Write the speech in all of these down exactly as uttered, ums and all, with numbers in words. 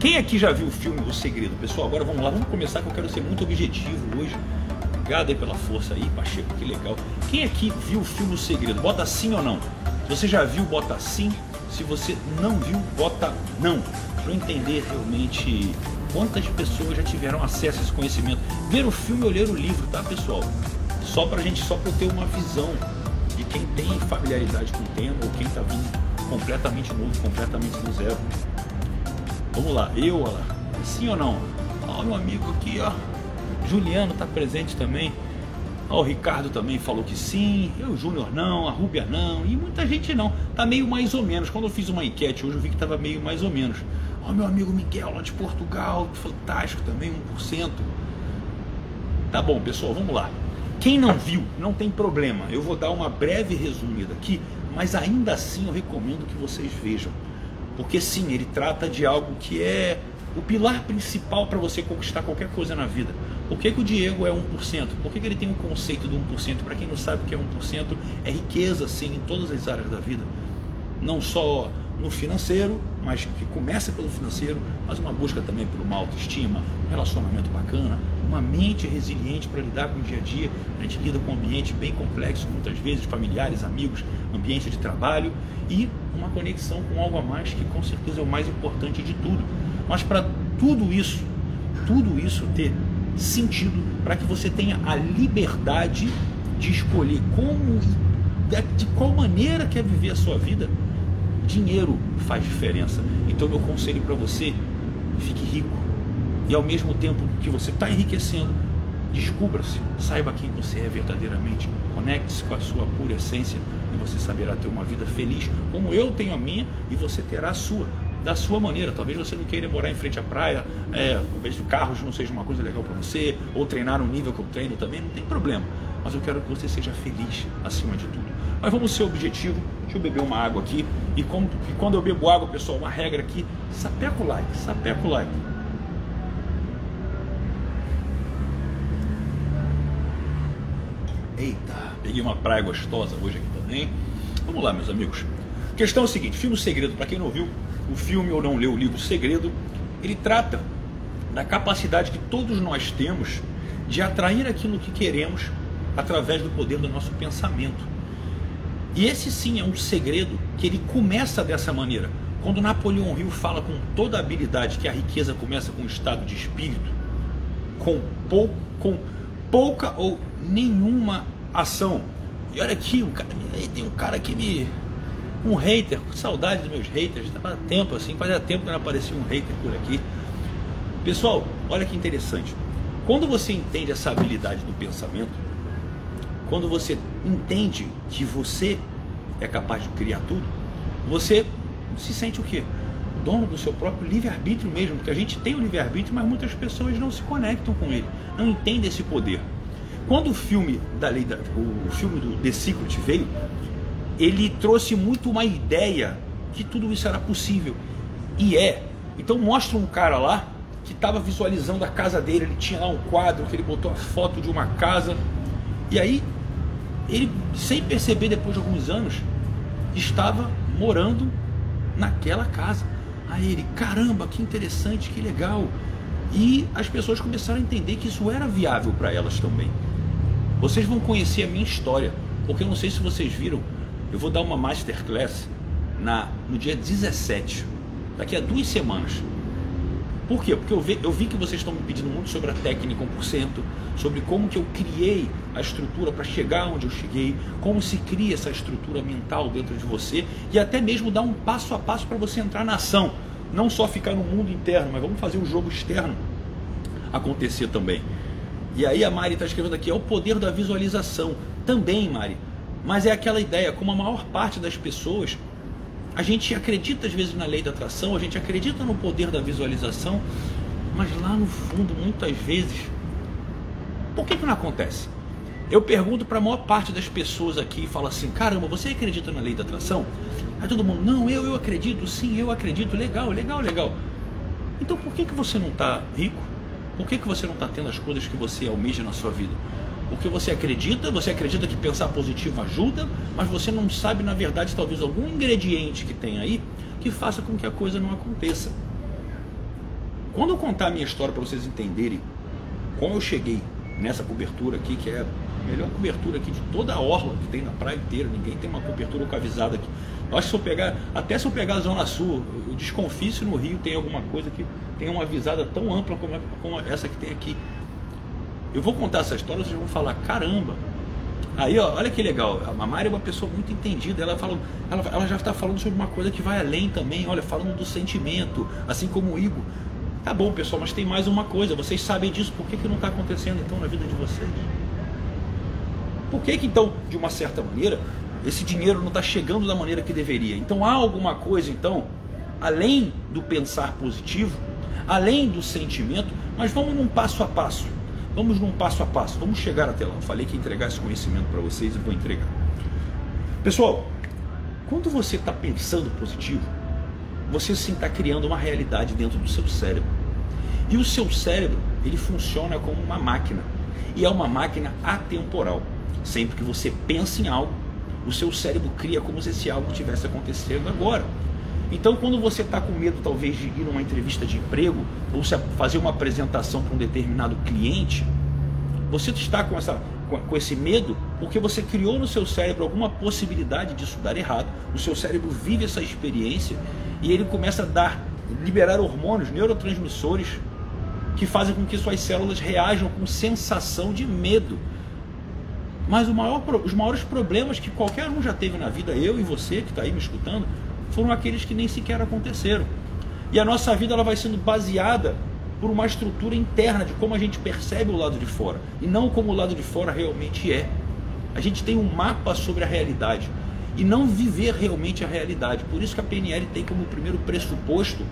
Quem aqui já viu o filme O Segredo? Pessoal, agora vamos lá, vamos começar, que eu quero ser muito objetivo hoje. Obrigado aí pela força aí, Pacheco, que legal. Quem aqui viu o filme O Segredo? Bota sim ou não. Se você já viu, bota sim. Se você não viu, bota não. Para eu entender realmente quantas pessoas já tiveram acesso a esse conhecimento. Ver o filme ou ler o livro, tá, pessoal? Só para gente, só para eu ter uma visão de quem tem familiaridade com o tema ou quem está vindo completamente novo, completamente do zero. Vamos lá, eu, olha lá. Sim ou não? Olha meu amigo aqui, ó. Juliano está presente também. Ó, o Ricardo também falou que sim. Eu, o Júnior não, a Rúbia não. E muita gente não. Tá meio mais ou menos. Quando eu fiz uma enquete hoje eu vi que estava meio mais ou menos. Ó, meu amigo Miguel lá de Portugal. Fantástico também, um por cento. Tá bom, pessoal, vamos lá. Quem não viu, não tem problema. Eu vou dar uma breve resumida aqui. Mas ainda assim eu recomendo que vocês vejam. Porque sim, ele trata de algo que é o pilar principal para você conquistar qualquer coisa na vida. Por que que o Diego é um por cento? Por que que ele tem um conceito do um por cento? Para quem não sabe o que é um por cento, é riqueza sim em todas as áreas da vida. Não só no financeiro, mas que começa pelo financeiro, mas uma busca também por uma autoestima, um relacionamento bacana, uma mente resiliente para lidar com o dia a dia. A gente lida com um ambiente bem complexo, muitas vezes, familiares, amigos, ambiente de trabalho e uma conexão com algo a mais que com certeza é o mais importante de tudo. Mas para tudo isso, tudo isso ter sentido, para que você tenha a liberdade de escolher como, de qual maneira quer viver a sua vida, dinheiro faz diferença. Então meu conselho para você, fique rico e ao mesmo tempo que você está enriquecendo, descubra-se, saiba quem você é verdadeiramente, conecte-se com a sua pura essência e você saberá ter uma vida feliz, como eu tenho a minha e você terá a sua, da sua maneira. Talvez você não queira morar em frente à praia, é, talvez o carro não seja uma coisa legal para você, ou treinar um nível que eu treino também, não tem problema, mas eu quero que você seja feliz acima de tudo. Mas vamos ser objetivo, deixa eu beber uma água aqui, e, como, e quando eu bebo água, pessoal, uma regra aqui, sapeca o like, sapeca o like. Eita, peguei uma praia gostosa hoje aqui também. Vamos lá, meus amigos. A questão é a seguinte, filme O Segredo, para quem não viu o filme ou não leu o livro O Segredo, ele trata da capacidade que todos nós temos de atrair aquilo que queremos através do poder do nosso pensamento. E esse sim é um segredo que ele começa dessa maneira. Quando Napoleão Hill fala com toda a habilidade que a riqueza começa com o estado de espírito, com pouco, com pouca ou nenhuma ação. E olha aqui, um cara, tem um cara que me... um hater, com saudade dos meus haters, faz tempo assim, fazia tempo que não aparecia um hater por aqui. Pessoal, olha que interessante. Quando você entende essa habilidade do pensamento, quando você entende que você é capaz de criar tudo, você se sente o quê? Dono do seu próprio livre-arbítrio mesmo, porque a gente tem o livre-arbítrio, mas muitas pessoas não se conectam com ele, não entendem esse poder. Quando o filme da lei da, o filme do The Secret veio, ele trouxe muito uma ideia que tudo isso era possível, e é. Então mostra um cara lá que estava visualizando a casa dele, ele tinha lá um quadro que ele botou a foto de uma casa, e aí ele, sem perceber, depois de alguns anos, estava morando naquela casa. Aí ele, caramba, que interessante, que legal. E as pessoas começaram a entender que isso era viável para elas também. Vocês vão conhecer a minha história, porque eu não sei se vocês viram, eu vou dar uma masterclass na, no dia dezessete, daqui a duas semanas. Por quê? Porque eu vi, eu vi que vocês estão me pedindo muito sobre a técnica um por cento, sobre como que eu criei a estrutura para chegar onde eu cheguei, como se cria essa estrutura mental dentro de você, e até mesmo dar um passo a passo para você entrar na ação. Não só ficar no mundo interno, mas vamos fazer o jogo externo acontecer também. E aí a Mari está escrevendo aqui, é o poder da visualização. Também, Mari. Mas é aquela ideia, como a maior parte das pessoas, a gente acredita às vezes na lei da atração, a gente acredita no poder da visualização, mas lá no fundo, muitas vezes, por que que não acontece? Eu pergunto para a maior parte das pessoas aqui, e falo assim, caramba, você acredita na lei da atração? Aí todo mundo, não, eu, eu acredito, sim, eu acredito, legal, legal, legal. Então por que que você não está rico? Por que que você não está tendo as coisas que você almeja na sua vida? Porque você acredita, você acredita que pensar positivo ajuda, mas você não sabe, na verdade, talvez algum ingrediente que tem aí que faça com que a coisa não aconteça. Quando eu contar a minha história para vocês entenderem como eu cheguei nessa cobertura aqui, que é a melhor cobertura aqui de toda a orla que tem na praia inteira, ninguém tem uma cobertura cavizada aqui. Eu acho que se eu pegar, até se eu pegar a Zona Sul, eu desconfio se no Rio tem alguma coisa que tenha uma visada tão ampla como, como essa que tem aqui. Eu vou contar essa história, vocês vão falar, caramba. Aí, ó, olha que legal, a Mari é uma pessoa muito entendida, ela, fala, ela, ela já está falando sobre uma coisa que vai além também, olha, falando do sentimento, assim como o Igor. Tá bom, pessoal, mas tem mais uma coisa, vocês sabem disso, por que, que não está acontecendo então na vida de vocês? Por que, que então, de uma certa maneira, esse dinheiro não está chegando da maneira que deveria? Então há alguma coisa, então, além do pensar positivo, além do sentimento, mas vamos num passo a passo. Vamos num passo a passo, vamos chegar até lá. Eu falei que ia entregar esse conhecimento para vocês e vou entregar. Pessoal, quando você está pensando positivo, você sim está criando uma realidade dentro do seu cérebro. E o seu cérebro, ele funciona como uma máquina. E é uma máquina atemporal. Sempre que você pensa em algo, o seu cérebro cria como se esse algo estivesse acontecendo agora. Então, quando você está com medo, talvez, de ir numa entrevista de emprego ou se fazer uma apresentação para um determinado cliente, você está com, essa, com esse medo porque você criou no seu cérebro alguma possibilidade disso dar errado. O seu cérebro vive essa experiência e ele começa a dar, liberar hormônios, neurotransmissores, que fazem com que suas células reajam com sensação de medo. Mas o maior, os maiores problemas que qualquer um já teve na vida, eu e você que está aí me escutando, foram aqueles que nem sequer aconteceram. E a nossa vida ela vai sendo baseada por uma estrutura interna de como a gente percebe o lado de fora, e não como o lado de fora realmente é. A gente tem um mapa sobre a realidade, e não viver realmente a realidade. Por isso que a P N L tem como primeiro pressuposto,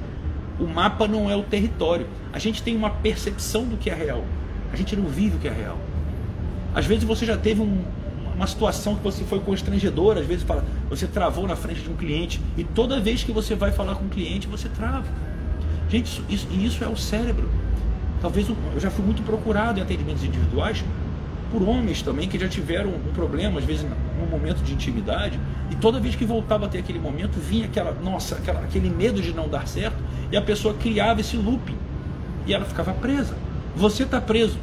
o mapa não é o território. A gente tem uma percepção do que é real, a gente não vive o que é real. Às vezes você já teve um... uma situação que você foi constrangedora, às vezes fala, você travou na frente de um cliente, e toda vez que você vai falar com um cliente, você trava. Gente, isso, isso, isso é o cérebro. Talvez, eu, eu já fui muito procurado em atendimentos individuais, por homens também, que já tiveram um problema, às vezes num momento de intimidade, e toda vez que voltava a ter aquele momento, vinha aquela, nossa, aquela, aquele medo de não dar certo, e a pessoa criava esse looping, e ela ficava presa. Você está preso.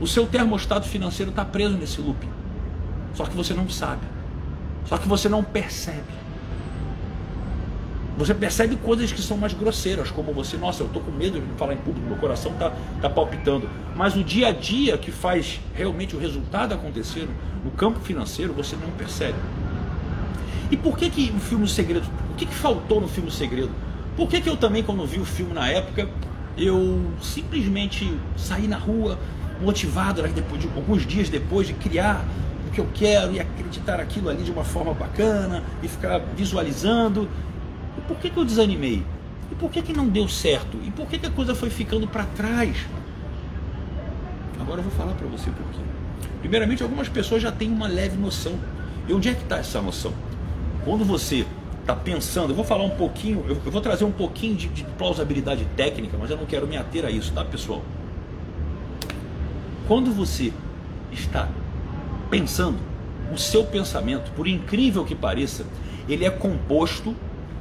O seu termostato financeiro está preso nesse looping. Só que você não sabe, só que você não percebe. Você percebe coisas que são mais grosseiras, como você, nossa, eu tô com medo de falar em público, meu coração tá, tá palpitando. Mas o dia a dia que faz realmente o resultado acontecer no campo financeiro, você não percebe. E por que que o filme O Segredo, o que que faltou no filme O Segredo? Por que que eu também, quando vi o filme na época, eu simplesmente saí na rua motivado, né, depois de, alguns dias depois de criar o que eu quero e acreditar aquilo ali de uma forma bacana e ficar visualizando. E por que que eu desanimei? E por que que não deu certo? E por que que a coisa foi ficando para trás? Agora eu vou falar para você por quê. Primeiramente, algumas pessoas já têm uma leve noção. E onde é que está essa noção? Quando você está pensando, eu vou falar um pouquinho, eu vou trazer um pouquinho de, de plausibilidade técnica, mas eu não quero me ater a isso, tá, pessoal? Quando você está pensando, o seu pensamento, por incrível que pareça, ele é composto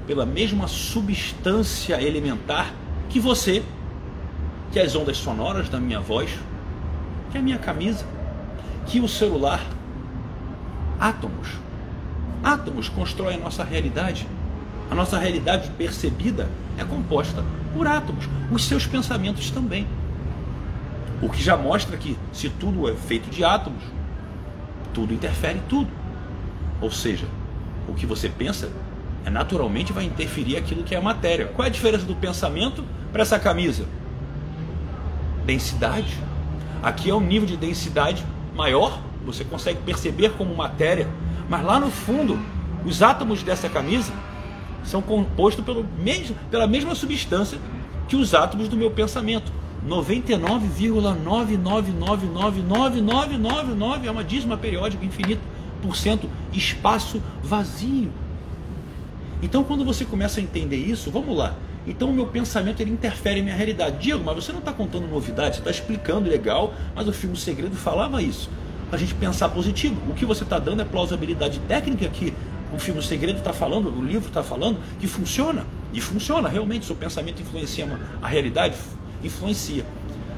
pela mesma substância elementar que você, que as ondas sonoras da minha voz, que a minha camisa, que o celular. Átomos. Átomos constroem a nossa realidade. A nossa realidade percebida é composta por átomos. Os seus pensamentos também. O que já mostra que, se tudo é feito de átomos, tudo interfere em tudo. Ou seja, o que você pensa é, naturalmente vai interferir aquilo que é a matéria. Qual é a diferença do pensamento para essa camisa? Densidade. Aqui é um nível de densidade maior, você consegue perceber como matéria, mas lá no fundo, os átomos dessa camisa são compostos pelo mesmo, pela mesma substância que os átomos do meu pensamento. noventa e nove vírgula nove nove nove nove nove nove nove nove é uma dízima periódica infinita por cento espaço vazio. Então, quando você começa a entender isso, vamos lá. Então, o meu pensamento ele interfere em minha realidade. Diego, mas você não está contando novidade, você está explicando legal, mas o filme O Segredo falava isso. Para a gente pensar positivo. O que você está dando é plausibilidade técnica que o filme O Segredo está falando, o livro está falando, que funciona. E funciona realmente, seu pensamento influencia a realidade, influencia.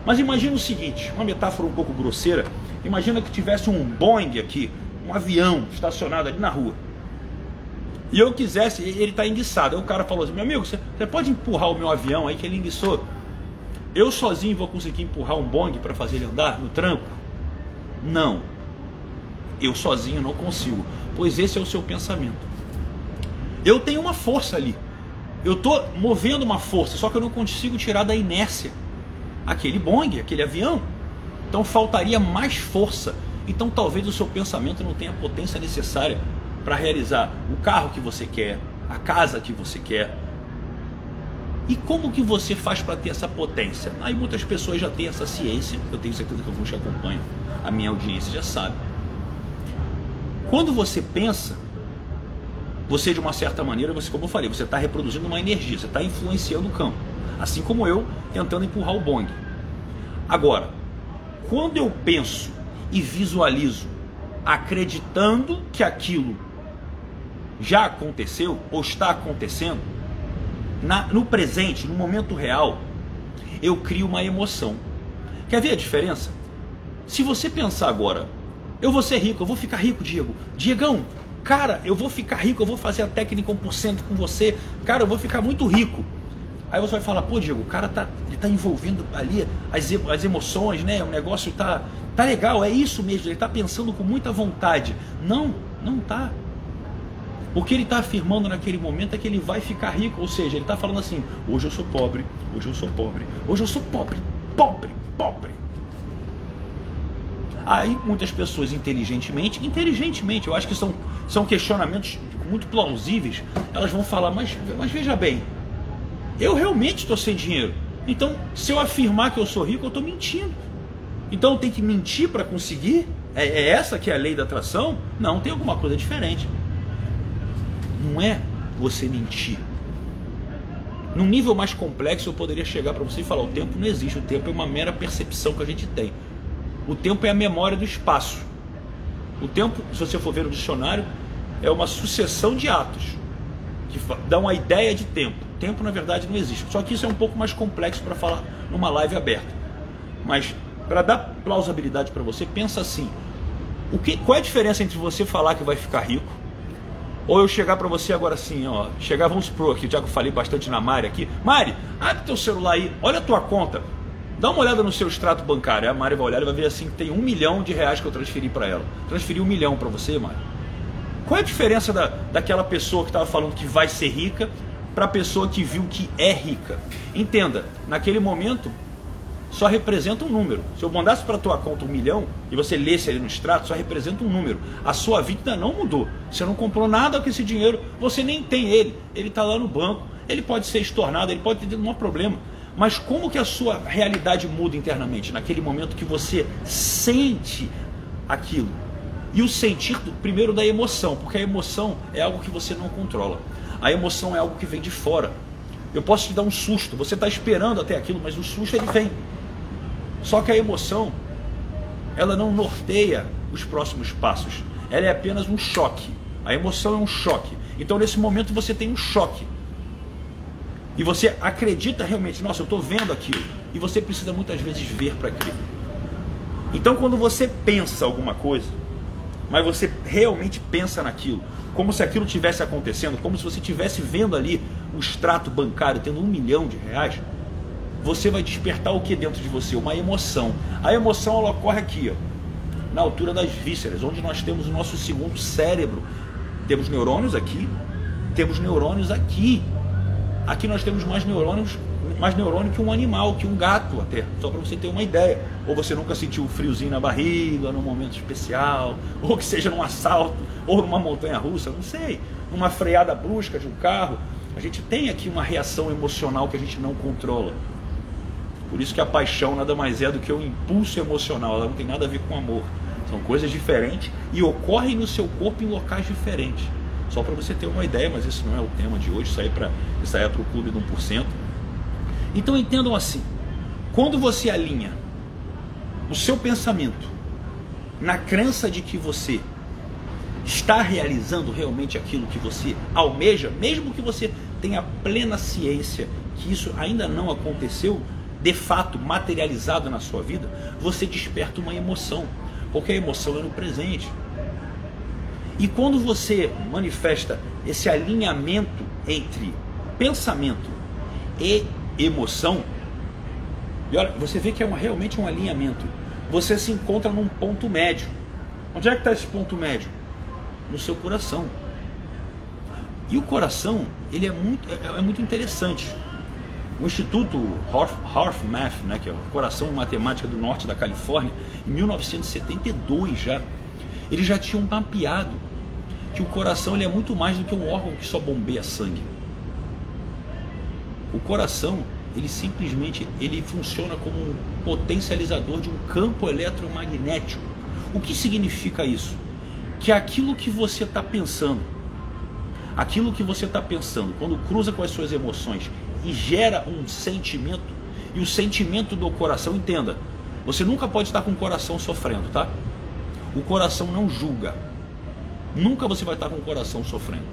Mas imagina o seguinte, uma metáfora um pouco grosseira, imagina que tivesse um Boeing aqui, um avião estacionado ali na rua. E eu quisesse, ele está enguiçado. Aí o cara falou assim, meu amigo, você, você pode empurrar o meu avião aí que ele enguiçou? Eu sozinho vou conseguir empurrar um Boeing para fazer ele andar no tranco? Não. Eu sozinho não consigo. Pois esse é o seu pensamento. Eu tenho uma força ali. Eu estou movendo uma força, só que eu não consigo tirar da inércia aquele Boeing, aquele avião. Então faltaria mais força. Então talvez o seu pensamento não tenha a potência necessária para realizar o carro que você quer, a casa que você quer. E como que você faz para ter essa potência? Aí muitas pessoas já têm essa ciência, eu tenho certeza que alguns que acompanham, a minha audiência já sabe. Quando você pensa, você de uma certa maneira, você, como eu falei, você está reproduzindo uma energia, você está influenciando o campo. Assim como eu, tentando empurrar o Boeing. Agora, quando eu penso e visualizo, acreditando que aquilo já aconteceu ou está acontecendo, na, no presente, no momento real, eu crio uma emoção. Quer ver a diferença? Se você pensar agora, eu vou ser rico, eu vou ficar rico, Diego. Diegão, cara, eu vou ficar rico, eu vou fazer a técnica um por cento com você, cara, eu vou ficar muito rico. Aí você vai falar, pô, Diego, o cara tá, ele tá envolvendo ali as, as emoções, né? O negócio tá, tá legal, é isso mesmo, ele tá pensando com muita vontade. Não, não tá. O que ele tá afirmando naquele momento é que ele vai ficar rico, ou seja, ele tá falando assim, hoje eu sou pobre, hoje eu sou pobre, hoje eu sou pobre, pobre, pobre. Aí muitas pessoas inteligentemente, inteligentemente, eu acho que são, são questionamentos muito plausíveis, elas vão falar, mas, mas veja bem, eu realmente estou sem dinheiro. Então, se eu afirmar que eu sou rico, eu estou mentindo. Então, eu tenho que mentir para conseguir? É, é essa que é a lei da atração? Não, tem alguma coisa diferente. Não é você mentir. Num nível mais complexo, eu poderia chegar para você e falar, o tempo não existe, o tempo é uma mera percepção que a gente tem. O tempo é a memória do espaço. O tempo, se você for ver no dicionário, é uma sucessão de atos que dão a ideia de tempo. Tempo, na verdade, não existe. Só que isso é um pouco mais complexo para falar numa live aberta. Mas, para dar plausibilidade para você, pensa assim. O que, qual é a diferença entre você falar que vai ficar rico, ou eu chegar para você agora assim, ó, chegar, vamos supor, aqui, já que eu falei bastante na Mari aqui. Mari, abre teu celular aí, olha a tua conta, dá uma olhada no seu extrato bancário. A Mari vai olhar e vai ver assim, que tem um milhão de reais que eu transferi para ela. Transferi um milhão para você, Mari. Qual é a diferença da, daquela pessoa que estava falando que vai ser rica, para a pessoa que viu que é rica? Entenda, naquele momento só representa um número. Se eu mandasse para a tua conta um milhão e você lesse ali no extrato, só representa um número. A sua vida não mudou, você não comprou nada com esse dinheiro, você nem tem ele, ele está lá no banco, ele pode ser estornado, ele pode ter um problema. Mas como que a sua realidade muda internamente? Naquele momento que você sente aquilo. E o sentir primeiro da emoção, porque a emoção é algo que você não controla. A emoção é algo que vem de fora. Eu posso te dar um susto, você está esperando até aquilo, mas o susto ele vem. Só que a emoção, ela não norteia os próximos passos. Ela é apenas um choque. A emoção é um choque. Então nesse momento você tem um choque. E você acredita realmente, nossa, eu estou vendo aquilo. E você precisa muitas vezes ver para crer. Então quando você pensa alguma coisa, mas você realmente pensa naquilo, como se aquilo estivesse acontecendo, como se você estivesse vendo ali o extrato bancário, tendo um milhão de reais, você vai despertar o que dentro de você? Uma emoção. A emoção ela ocorre aqui, ó, na altura das vísceras, onde nós temos o nosso segundo cérebro. Temos neurônios aqui, temos neurônios aqui. Aqui nós temos mais neurônios, mais neurônio que um animal, que um gato até, só para você ter uma ideia. Ou você nunca sentiu um friozinho na barriga, num momento especial, ou que seja num assalto, ou numa montanha-russa, não sei, numa freada brusca de um carro. A gente tem aqui uma reação emocional que a gente não controla. Por isso que a paixão nada mais é do que um impulso emocional, ela não tem nada a ver com amor. São coisas diferentes e ocorrem no seu corpo em locais diferentes. Só para você ter uma ideia, mas esse não é o tema de hoje, isso aí é para o clube do um por cento. Então entendam assim, quando você alinha o seu pensamento na crença de que você está realizando realmente aquilo que você almeja, mesmo que você tenha plena ciência que isso ainda não aconteceu, de fato, materializado na sua vida, você desperta uma emoção, porque a emoção é no presente. E quando você manifesta esse alinhamento entre pensamento e emoção, e olha, você vê que é uma, realmente um alinhamento, você se encontra num ponto médio. Onde é que está esse ponto médio? No seu coração. E o coração, ele é muito, é, é muito interessante. O Instituto HeartMath, né, que é o Coração Matemática do Norte da Califórnia, em mil novecentos e setenta e dois já, eles já tinham mapeado que o coração ele é muito mais do que um órgão que só bombeia sangue. O coração, ele simplesmente ele funciona como um potencializador de um campo eletromagnético. O que significa isso? Que aquilo que você está pensando, aquilo que você está pensando, quando cruza com as suas emoções e gera um sentimento, e o sentimento do coração, entenda, você nunca pode estar com o coração sofrendo, tá? O coração não julga. Nunca você vai estar com o coração sofrendo.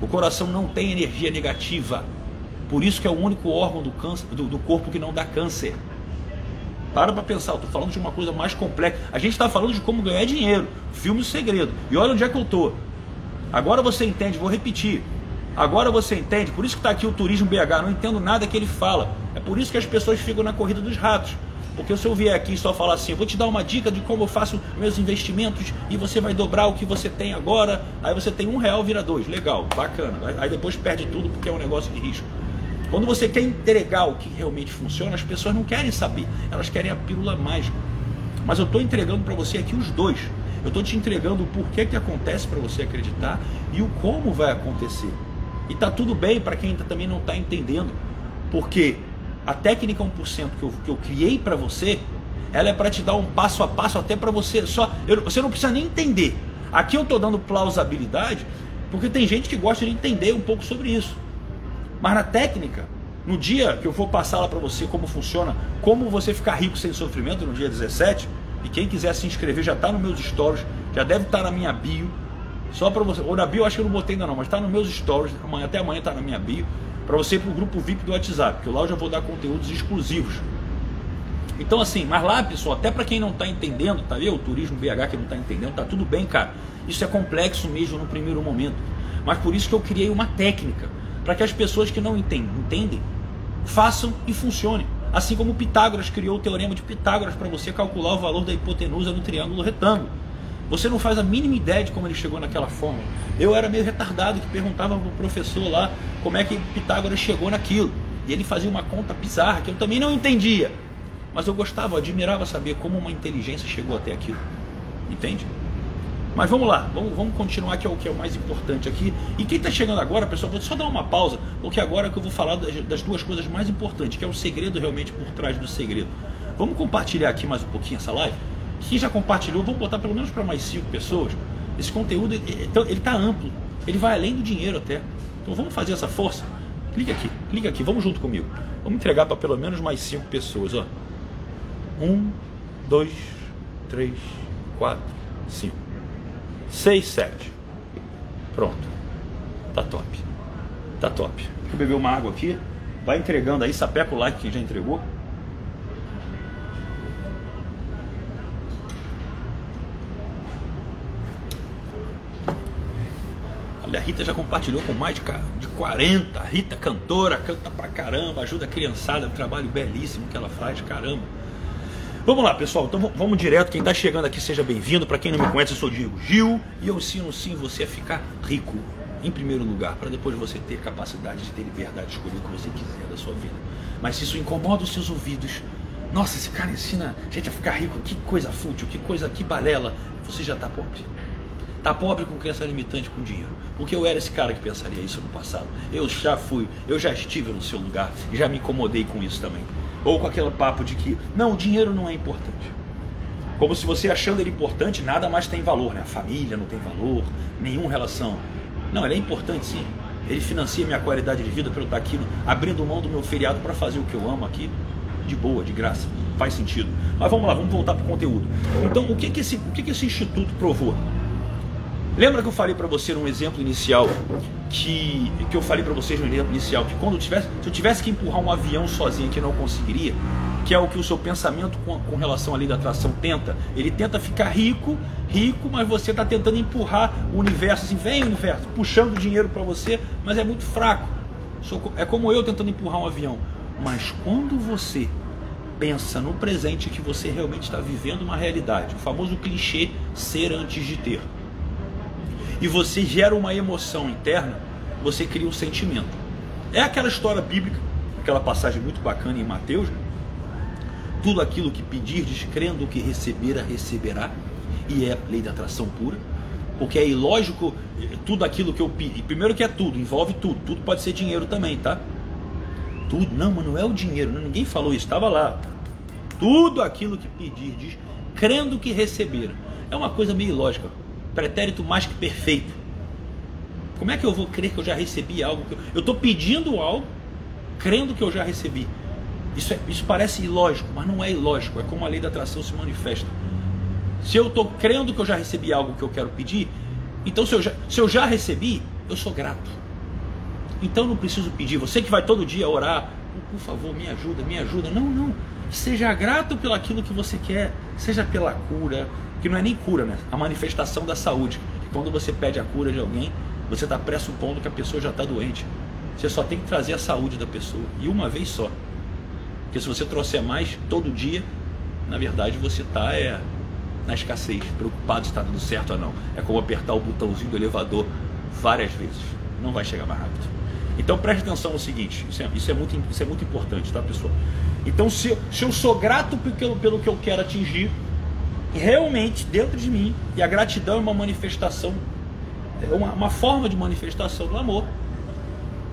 O coração não tem energia negativa. Por isso que é o único órgão do, câncer, do, do corpo que não dá câncer. Para pra pensar, eu estou falando de uma coisa mais complexa. A gente está falando de como ganhar dinheiro. Filme O Segredo. E olha onde é que eu estou. Agora você entende, vou repetir. Agora você entende. Por isso que está aqui o Turismo B H. Não entendo nada que ele fala. É por isso que as pessoas ficam na corrida dos ratos. Porque se eu vier aqui e só falar assim, eu vou te dar uma dica de como eu faço meus investimentos e você vai dobrar o que você tem agora, aí você tem um real, vira dois, legal, bacana, aí depois perde tudo porque é um negócio de risco. Quando você quer entregar o que realmente funciona, as pessoas não querem saber, elas querem a pílula mágica. Mas eu estou entregando para você aqui os dois, eu estou te entregando o porquê que acontece para você acreditar e o como vai acontecer. E tá tudo bem para quem também não está entendendo, porque a técnica um por cento que eu, que eu criei para você, ela é para te dar um passo a passo até para você, só, eu, você não precisa nem entender. Aqui eu estou dando plausibilidade, porque tem gente que gosta de entender um pouco sobre isso. Mas na técnica, no dia que eu vou passar lá para você como funciona, como você ficar rico sem sofrimento no dia dezessete, e quem quiser se inscrever já está nos meus stories, já deve estar tá na minha bio, só para você, ou na bio acho que eu não botei ainda não, mas está nos meus stories, amanhã, até amanhã está na minha bio, para você ir para o grupo V I P do WhatsApp, que lá eu já vou dar conteúdos exclusivos. Então assim, mas lá pessoal, até para quem não está entendendo, tá vendo? O Turismo B H que não está entendendo, tá tudo bem, cara. Isso é complexo mesmo no primeiro momento, mas por isso que eu criei uma técnica, para que as pessoas que não entendem, entendem, façam e funcionem. Assim como Pitágoras criou o Teorema de Pitágoras para você calcular o valor da hipotenusa no triângulo retângulo. Você não faz a mínima ideia de como ele chegou naquela fórmula. Eu era meio retardado que perguntava pro professor lá como é que Pitágoras chegou naquilo. E ele fazia uma conta bizarra que eu também não entendia. Mas eu gostava, eu admirava saber como uma inteligência chegou até aquilo. Entende? Mas vamos lá, vamos, vamos continuar que é o que é o mais importante aqui. E quem está chegando agora, pessoal, vou só dar uma pausa, porque agora é que eu vou falar das, das duas coisas mais importantes, que é o segredo realmente por trás do segredo. Vamos compartilhar aqui mais um pouquinho essa live? Quem já compartilhou, vamos botar pelo menos para mais cinco pessoas. Esse conteúdo ele está amplo, ele vai além do dinheiro até. Então vamos fazer essa força. Clica aqui, clica aqui, vamos junto comigo. Vamos entregar para pelo menos mais cinco pessoas. Ó. Um, dois, três, quatro, cinco, seis, sete. Pronto. Tá top. Tá top. Deixa eu beber uma água aqui. Vai entregando aí, sapeca o like quem já entregou. A Rita já compartilhou com mais de quarenta. Rita, cantora, canta pra caramba, ajuda a criançada, é um trabalho belíssimo que ela faz, caramba. Vamos lá, pessoal, então vamos direto. Quem tá chegando aqui, seja bem-vindo. Pra quem não me conhece, eu sou Diego Gil e eu ensino sim você a ficar rico, em primeiro lugar, para depois você ter capacidade de ter liberdade de escolher o que você quiser da sua vida. Mas se isso incomoda os seus ouvidos, nossa, esse cara ensina a gente a ficar rico, que coisa fútil, que coisa, que balela, você já tá pobre. Tá pobre com crença limitante com dinheiro. Porque eu era esse cara que pensaria isso no passado. Eu já fui, eu já estive no seu lugar e já me incomodei com isso também. Ou com aquele papo de que, não, o dinheiro não é importante. Como se você achando ele importante, nada mais tem valor, né? A família não tem valor, nenhuma relação. Não, ele é importante sim. Ele financia minha qualidade de vida para eu estar aqui, abrindo mão do meu feriado para fazer o que eu amo aqui, de boa, de graça. Faz sentido. Mas vamos lá, vamos voltar para o conteúdo. Então, o que que esse, o que que esse instituto provou? Lembra que eu falei para você num exemplo inicial, que, que eu falei para vocês no exemplo inicial, que quando eu tivesse, se eu tivesse que empurrar um avião sozinho que eu não conseguiria, que é o que o seu pensamento com, com relação à lei da atração tenta, ele tenta ficar rico, rico, mas você está tentando empurrar o universo, assim, vem universo, puxando dinheiro para você, mas é muito fraco, Sou, é como eu tentando empurrar um avião. Mas quando você pensa no presente, que você realmente está vivendo uma realidade, o famoso clichê ser antes de ter, e você gera uma emoção interna, você cria um sentimento. É aquela história bíblica, aquela passagem muito bacana em Mateus, né? Tudo aquilo que pedirdes, crendo que recebera, receberá, e é lei da atração pura, porque é ilógico, tudo aquilo que eu pedi, primeiro que é tudo, envolve tudo, tudo pode ser dinheiro também, tá? Tudo, não, mas não é o dinheiro, ninguém falou isso, estava lá. Tudo aquilo que pedir, diz, crendo que receber. É uma coisa meio ilógica, pretérito mais que perfeito. Como é que eu vou crer que eu já recebi algo? Que eu... eu tô pedindo algo, crendo que eu já recebi. Isso, é... isso parece ilógico, mas não é ilógico, é como a lei da atração se manifesta. Se eu tô crendo que eu já recebi algo que eu quero pedir, então se eu já, se eu já recebi, eu sou grato. Então não preciso pedir. Você que vai todo dia orar, por favor, me ajuda, me ajuda. Não, não. Seja grato pelo aquilo que você quer. Seja pela cura, que não é nem cura, né? A manifestação da saúde. Quando você pede a cura de alguém, você está pressupondo que a pessoa já está doente. Você só tem que trazer a saúde da pessoa. E uma vez só. Porque se você trouxer mais todo dia, na verdade você está é, na escassez, preocupado se está dando certo ou não. É como apertar o botãozinho do elevador várias vezes. Não vai chegar mais rápido. Então preste atenção no seguinte, isso é, isso é, muito, isso é muito importante, tá, pessoal? Então se, se eu sou grato pelo, pelo que eu quero atingir, realmente dentro de mim, e a gratidão é uma manifestação, é uma, uma forma de manifestação do amor,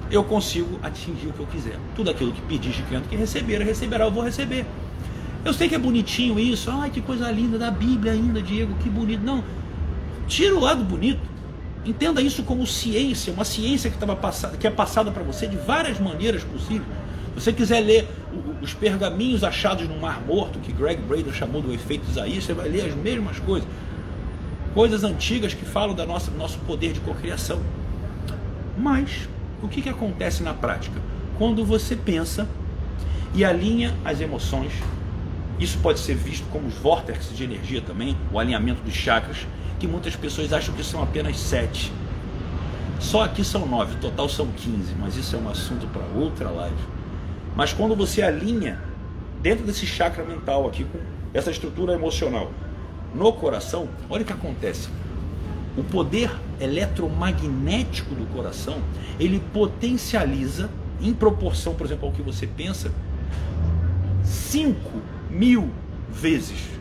eu consigo atingir o que eu quiser. Tudo aquilo que pedir, de crendo que receber, receberá, eu vou receber. Eu sei que é bonitinho isso, ai que coisa linda, da Bíblia ainda, Diego, que bonito. Não, tira o lado bonito. Entenda isso como ciência, uma ciência que, tava passada, que é passada para você de várias maneiras possíveis. Se você quiser ler os pergaminhos achados no Mar Morto, que Greg Braden chamou do efeito Isaías, você vai ler as mesmas coisas. Coisas antigas que falam da nossa, do nosso poder de cocriação. Mas, o que, que acontece na prática? Quando você pensa e alinha as emoções, isso pode ser visto como os vórtices de energia também, o alinhamento dos chakras, que muitas pessoas acham que são apenas sete. Só aqui são nove, total são quinze, mas isso é um assunto para outra live. Mas quando você alinha dentro desse chakra mental aqui, com essa estrutura emocional, no coração, olha o que acontece. O poder eletromagnético do coração, ele potencializa, em proporção, por exemplo, ao que você pensa, cinco mil vezes.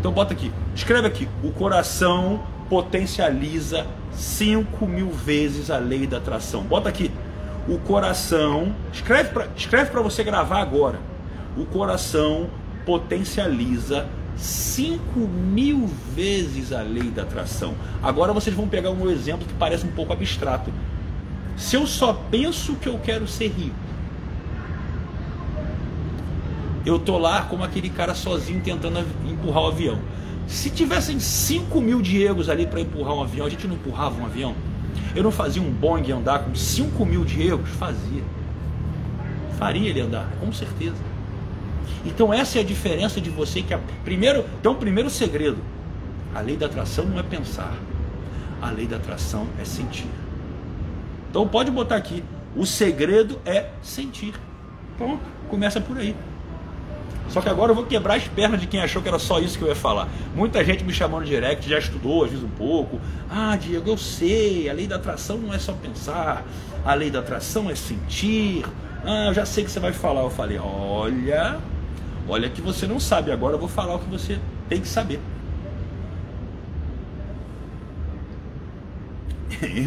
Então bota aqui, escreve aqui, o coração potencializa cinco mil vezes a lei da atração. Bota aqui, o coração, escreve para escreve para você gravar agora, o coração potencializa cinco mil vezes a lei da atração. Agora vocês vão pegar um exemplo que parece um pouco abstrato. Se eu só penso que eu quero ser rico, eu tô lá como aquele cara sozinho tentando empurrar o avião. Se tivessem cinco mil Diegos ali para empurrar um avião, a gente não empurrava um avião? Eu não fazia um Boeing andar com cinco mil Diegos? Fazia. Faria ele andar, com certeza. Então essa é a diferença de você que... A... Primeiro, então, primeiro segredo. A lei da atração não é pensar. A lei da atração é sentir. Então pode botar aqui. O segredo é sentir. Pronto, começa por aí. Só que agora eu vou quebrar as pernas de quem achou que era só isso que eu ia falar. Muita gente me chamou no direct, já estudou, às vezes um pouco. Ah, Diego, eu sei, a lei da atração não é só pensar. A lei da atração é sentir. Ah, eu já sei o que você vai falar. Eu falei, olha, olha que você não sabe. Agora eu vou falar o que você tem que saber.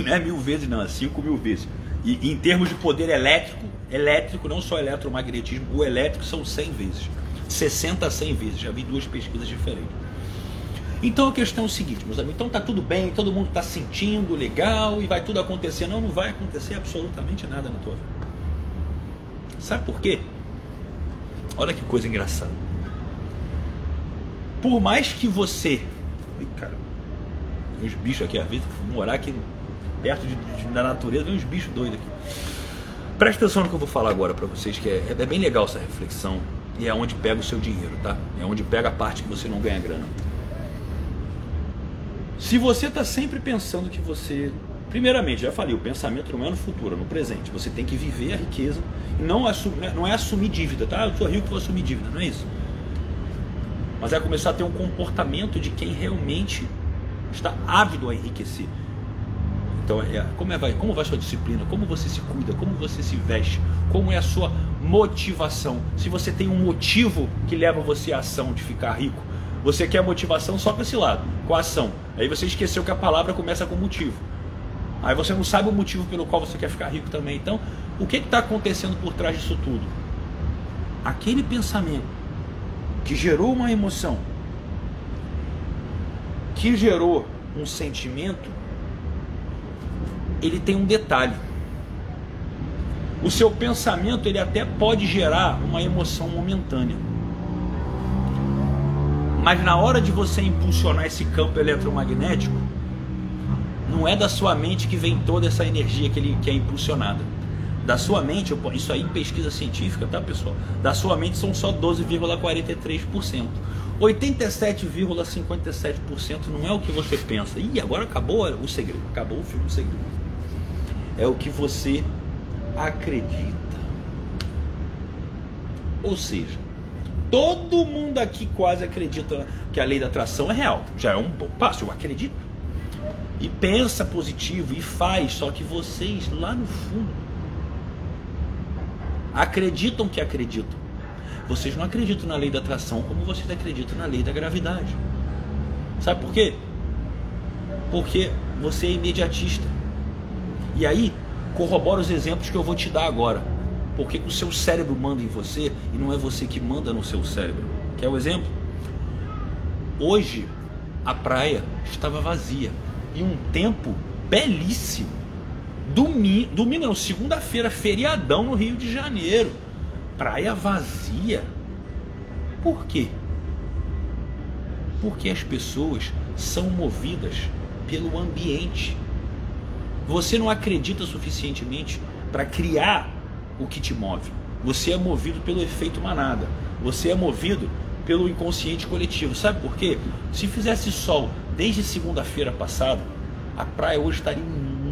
Não é mil vezes não, é cinco mil vezes. E em termos de poder elétrico, elétrico, não só eletromagnetismo, o elétrico são cem vezes. sessenta a cem vezes, já vi duas pesquisas diferentes. Então a questão é o seguinte, meus amigos, então tá tudo bem, todo mundo tá sentindo legal e vai tudo acontecer. Não, não vai acontecer absolutamente nada na tua vida. Sabe por quê? Olha que coisa engraçada. Por mais que você... Ih, cara, Vem uns bichos aqui, às vezes, morar aqui perto de, de, da natureza, vem uns bichos doidos aqui. Presta atenção no que eu vou falar agora pra vocês, que é, é bem legal essa reflexão, e é onde pega o seu dinheiro, tá? É onde pega a parte que você não ganha grana. Se você tá sempre pensando que você... Primeiramente, já falei, o pensamento não é no futuro, é no presente. Você tem que viver a riqueza e não, assumir, não é assumir dívida, tá? Eu sou rico, vou assumir dívida, não é isso. Mas é começar a ter um comportamento de quem realmente está ávido a enriquecer. Então, é, como, é, como vai a sua disciplina? Como você se cuida? Como você se veste? Como é a sua motivação? Se você tem um motivo que leva você à ação de ficar rico, você quer motivação só para esse lado, com a ação. Aí você esqueceu que a palavra começa com motivo. Aí você não sabe o motivo pelo qual você quer ficar rico também. Então, o que está acontecendo por trás disso tudo? Aquele pensamento que gerou uma emoção, que gerou um sentimento, ele tem um detalhe. O seu pensamento, ele até pode gerar uma emoção momentânea. Mas na hora de você impulsionar esse campo eletromagnético, não é da sua mente que vem toda essa energia que, ele, que é impulsionada. Da sua mente, isso aí em pesquisa científica, tá, pessoal? Da sua mente são só doze vírgula quarenta e três por cento. oitenta e sete vírgula cinquenta e sete por cento não é o que você pensa. Ih, agora acabou o segredo. Acabou o filme O Segredo. É o que você acredita. Ou seja, todo mundo aqui quase acredita que a lei da atração é real. Já é um bom passo, eu acredito. E pensa positivo e faz, só que vocês lá no fundo acreditam que acreditam. Vocês não acreditam na lei da atração como vocês acreditam na lei da gravidade. Sabe por quê? Porque você é imediatista. E aí, corrobora os exemplos que eu vou te dar agora. Porque o seu cérebro manda em você e não é você que manda no seu cérebro. Quer um exemplo? Hoje, a praia estava vazia. E um tempo belíssimo, domingo, domingo não, segunda-feira, feriadão no Rio de Janeiro, praia vazia. Por quê? Porque as pessoas são movidas pelo ambiente. Você não acredita suficientemente para criar o que te move. Você é movido pelo efeito manada, você é movido pelo inconsciente coletivo. Sabe por quê? Se fizesse sol desde segunda-feira passada, a praia hoje estaria,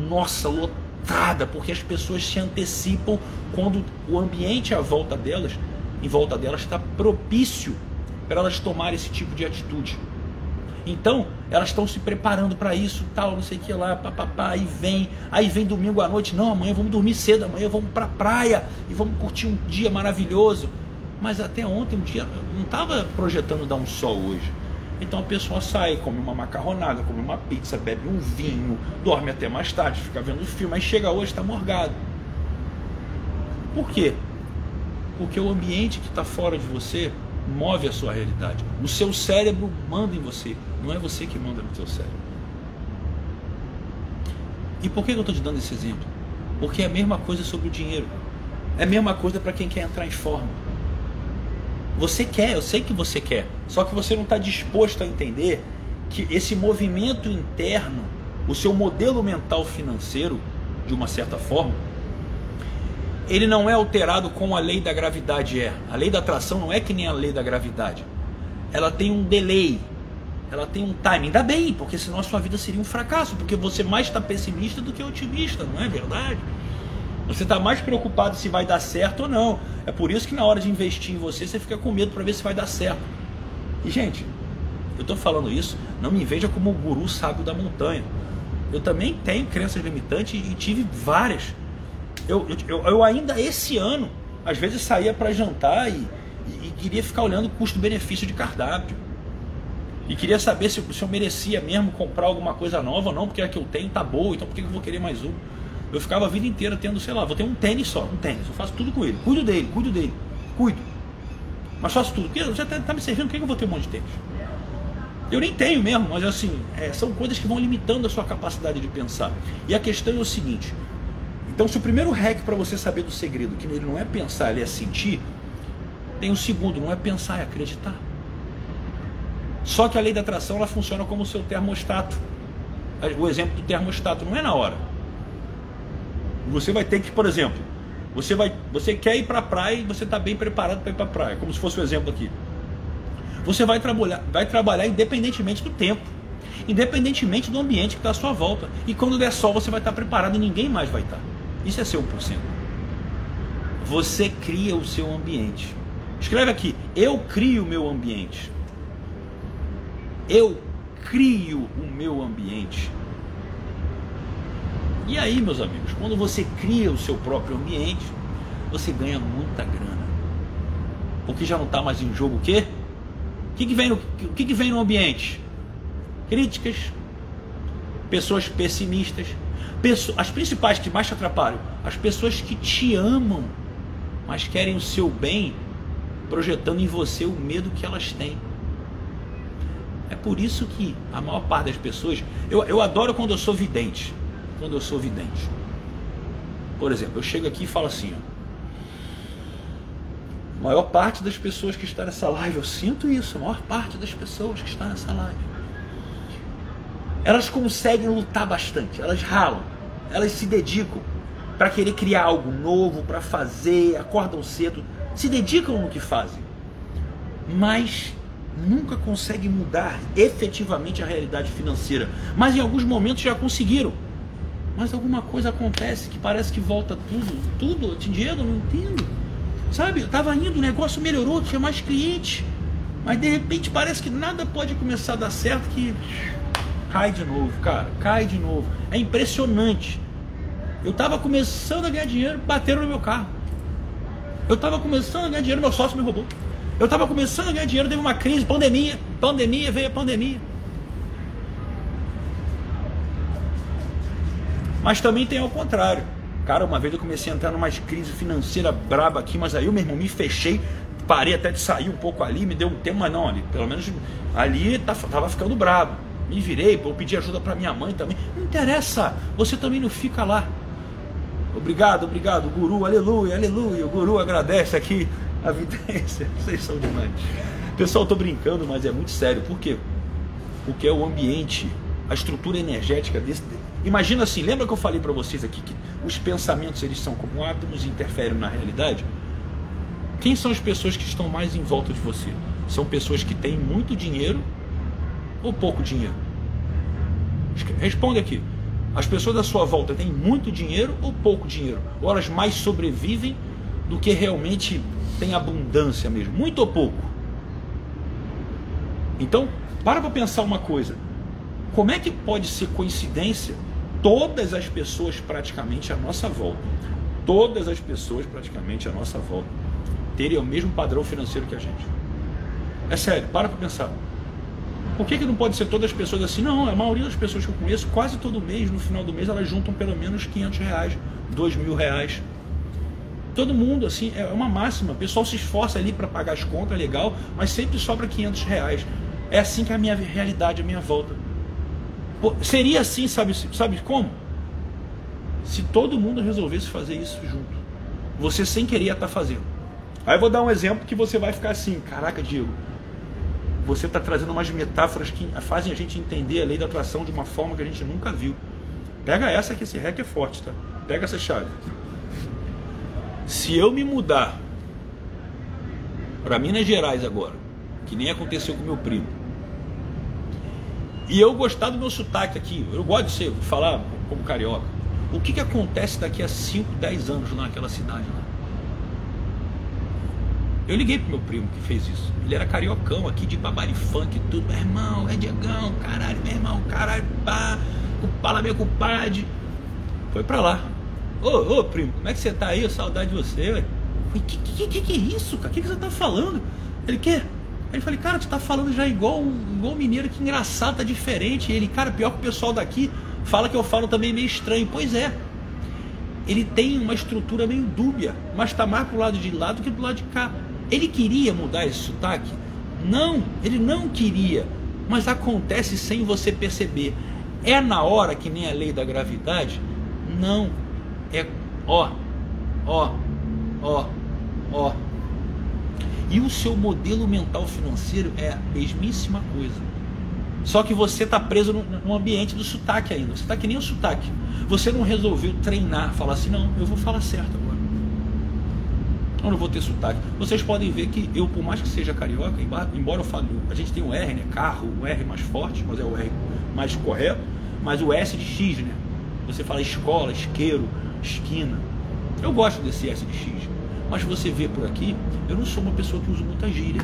nossa, lotada, porque as pessoas se antecipam quando o ambiente à volta delas, em volta delas, está propício para elas tomarem esse tipo de atitude. Então, elas estão se preparando para isso, tal, não sei o que lá, papapá, aí vem, aí vem domingo à noite, não, amanhã vamos dormir cedo, amanhã vamos para a praia e vamos curtir um dia maravilhoso. Mas até ontem o dia não estava projetando dar um sol hoje. Então a pessoa sai, come uma macarronada, come uma pizza, bebe um vinho, dorme até mais tarde, fica vendo filme, aí chega hoje, está morgado. Por quê? Porque o ambiente que está fora de você move a sua realidade. O seu cérebro manda em você, não é você que manda no seu cérebro. E por que eu estou te dando esse exemplo? Porque é a mesma coisa sobre o dinheiro. É a mesma coisa para quem quer entrar em forma. Você quer, eu sei que você quer, só que você não está disposto a entender que esse movimento interno, o seu modelo mental financeiro, de uma certa forma, ele não é alterado como a lei da gravidade é. A lei da atração não é que nem a lei da gravidade. Ela tem um delay, ela tem um timing. Ainda bem, porque senão a sua vida seria um fracasso, porque você mais está pessimista do que otimista, não é verdade? Você está mais preocupado se vai dar certo ou não. É por isso que na hora de investir em você, você fica com medo para ver se vai dar certo. E, gente, eu estou falando isso, não me veja como o guru sábio da montanha. Eu também tenho crenças limitantes e tive várias. Eu, eu, eu ainda esse ano, às vezes saía para jantar e, e, e queria ficar olhando o custo-benefício de cardápio. E queria saber se, se eu merecia mesmo comprar alguma coisa nova ou não, porque a que eu tenho está boa, então por que eu vou querer mais uma? Eu ficava a vida inteira tendo, sei lá, vou ter um tênis só, um tênis, eu faço tudo com ele, cuido dele, cuido dele, cuido, mas faço tudo, porque já tá me servindo, por que eu vou ter um monte de tênis? Eu nem tenho mesmo, mas assim, é, são coisas que vão limitando a sua capacidade de pensar, e a questão é o seguinte, então se o primeiro hack para você saber do segredo, que ele não é pensar, ele é sentir, tem o segundo, não é pensar, é acreditar, só que a lei da atração, ela funciona como o seu termostato, o exemplo do termostato, não é na hora. Você vai ter que, por exemplo, você, vai, você quer ir para a praia e você está bem preparado para ir para a praia, como se fosse o exemplo aqui. Você vai trabalhar, vai trabalhar independentemente do tempo, independentemente do ambiente que está à sua volta. E quando der sol você vai estar preparado e ninguém mais vai estar. Isso é seu um por cento. Você cria o seu ambiente. Escreve aqui, eu crio o meu ambiente. Eu crio o meu ambiente. E aí, meus amigos, quando você cria o seu próprio ambiente, você ganha muita grana. Porque já não está mais em jogo o quê? O que, que, vem no, o que, que vem no ambiente? Críticas, pessoas pessimistas, pessoas, as principais que mais te atrapalham, as pessoas que te amam, mas querem o seu bem, projetando em você o medo que elas têm. É por isso que a maior parte das pessoas... Eu, eu adoro quando eu sou vidente. Quando eu sou vidente. Por exemplo, eu chego aqui e falo assim... Ó, a maior parte das pessoas que está nessa live, eu sinto isso, a maior parte das pessoas que está nessa live, elas conseguem lutar bastante, elas ralam, elas se dedicam para querer criar algo novo, para fazer, acordam cedo, se dedicam no que fazem, mas nunca conseguem mudar efetivamente a realidade financeira, mas em alguns momentos já conseguiram, mas alguma coisa acontece que parece que volta tudo, tudo, dinheiro, eu não entendo. Sabe, eu estava indo, o negócio melhorou, tinha mais clientes, mas de repente parece que nada pode começar a dar certo, que cai de novo, cara, cai de novo. É impressionante. Eu estava começando a ganhar dinheiro, bateram no meu carro. Eu estava começando a ganhar dinheiro, meu sócio me roubou. Eu estava começando a ganhar dinheiro, teve uma crise, pandemia, pandemia, veio a pandemia. Mas também tem ao contrário. Cara, uma vez eu comecei a entrar numa crise financeira braba aqui, mas aí eu, meu irmão, me fechei, parei até de sair um pouco ali, me deu um tempo, mas não, ali, pelo menos ali tava ficando brabo. Me virei, eu pedi ajuda pra minha mãe também. Não interessa, você também não fica lá. Obrigado, obrigado, guru, aleluia, aleluia, o guru agradece aqui a vidência, vocês são demais. Pessoal, eu tô brincando, mas é muito sério, por quê? Porque é o ambiente, a estrutura energética desse... Imagina assim, lembra que eu falei para vocês aqui que os pensamentos eles são como átomos e interferem na realidade? Quem são as pessoas que estão mais em volta de você? São pessoas que têm muito dinheiro ou pouco dinheiro? Responda aqui. As pessoas da sua volta têm muito dinheiro ou pouco dinheiro? Ou elas mais sobrevivem do que realmente têm abundância mesmo? Muito ou pouco? Então, para para pensar uma coisa. Como é que pode ser coincidência? Todas as pessoas praticamente à nossa volta, todas as pessoas praticamente à nossa volta, terem o mesmo padrão financeiro que a gente. É sério, para para pensar. Por que que não pode ser todas as pessoas assim? Não, a maioria das pessoas que eu conheço, quase todo mês, no final do mês, elas juntam pelo menos quinhentos reais, dois mil reais. Todo mundo, assim, é uma máxima. O pessoal se esforça ali para pagar as contas, legal, mas sempre sobra quinhentos reais. É assim que é a minha realidade, a minha volta. Seria assim, sabe, sabe como? Se todo mundo resolvesse fazer isso junto. Você sem querer ia estar fazendo. Aí eu vou dar um exemplo que você vai ficar assim, caraca, Diego, você está trazendo umas metáforas que fazem a gente entender a lei da atração de uma forma que a gente nunca viu. Pega essa que esse hack é forte, tá? Pega essa chave. Se eu me mudar para Minas Gerais agora, que nem aconteceu com meu primo, e eu gostar do meu sotaque aqui, eu gosto de ser, falar como carioca, o que que acontece daqui a cinco, dez anos lá naquela cidade lá? Eu liguei pro meu primo que fez isso, ele era cariocão aqui, de babarifunk e tudo, meu irmão, é Diegão, caralho, meu irmão, caralho, pá, fala meu compadre, foi pra lá, ô, ô primo, como é que você tá aí, eu saudade de você, ué. O que, que que que é isso, cara, o que que você tá falando? Ele, quê? Aí eu falei, cara, tu tá falando já igual igual mineiro, que engraçado, tá diferente. E ele, cara, pior que o pessoal daqui fala que eu falo também meio estranho. Pois é, ele tem uma estrutura meio dúbia, mas tá mais pro lado de lá do que do lado de cá. Ele queria mudar esse sotaque? Não, ele não queria, mas acontece sem você perceber. É na hora, que nem a lei da gravidade? Não, é ó, ó, ó, ó. E o seu modelo mental financeiro é a mesmíssima coisa. Só que você está preso num ambiente do sotaque ainda. Você está que nem o sotaque. Você não resolveu treinar, falar assim, não, eu vou falar certo agora. Eu não vou ter sotaque. Vocês podem ver que eu, por mais que seja carioca, embora eu fale, a gente tem um R, né? Carro, o R mais forte, mas é o R mais correto. Mas o S de X, né? Você fala escola, isqueiro, esquina. Eu gosto desse S de X. Mas você vê por aqui, eu não sou uma pessoa que usa muita gíria.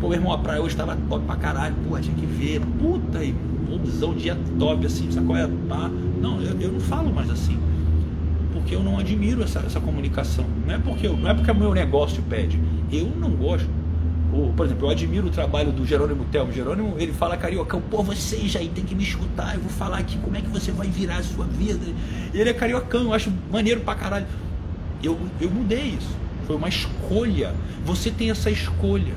Pô, meu irmão, a praia hoje tava top pra caralho, porra, tinha que ver, puta, e o dia top, assim, sabe qual é? Pá. Não, eu, eu não falo mais assim, porque eu não admiro essa, essa comunicação, não é porque eu, não é porque o meu negócio pede, eu não gosto. Ou, por exemplo, eu admiro o trabalho do Jerônimo Thelmo. Jerônimo, ele fala cariocão, pô, vocês aí tem que me escutar, eu vou falar aqui como é que você vai virar a sua vida, ele é cariocão, eu acho maneiro pra caralho, eu, eu mudei isso, foi uma escolha, você tem essa escolha.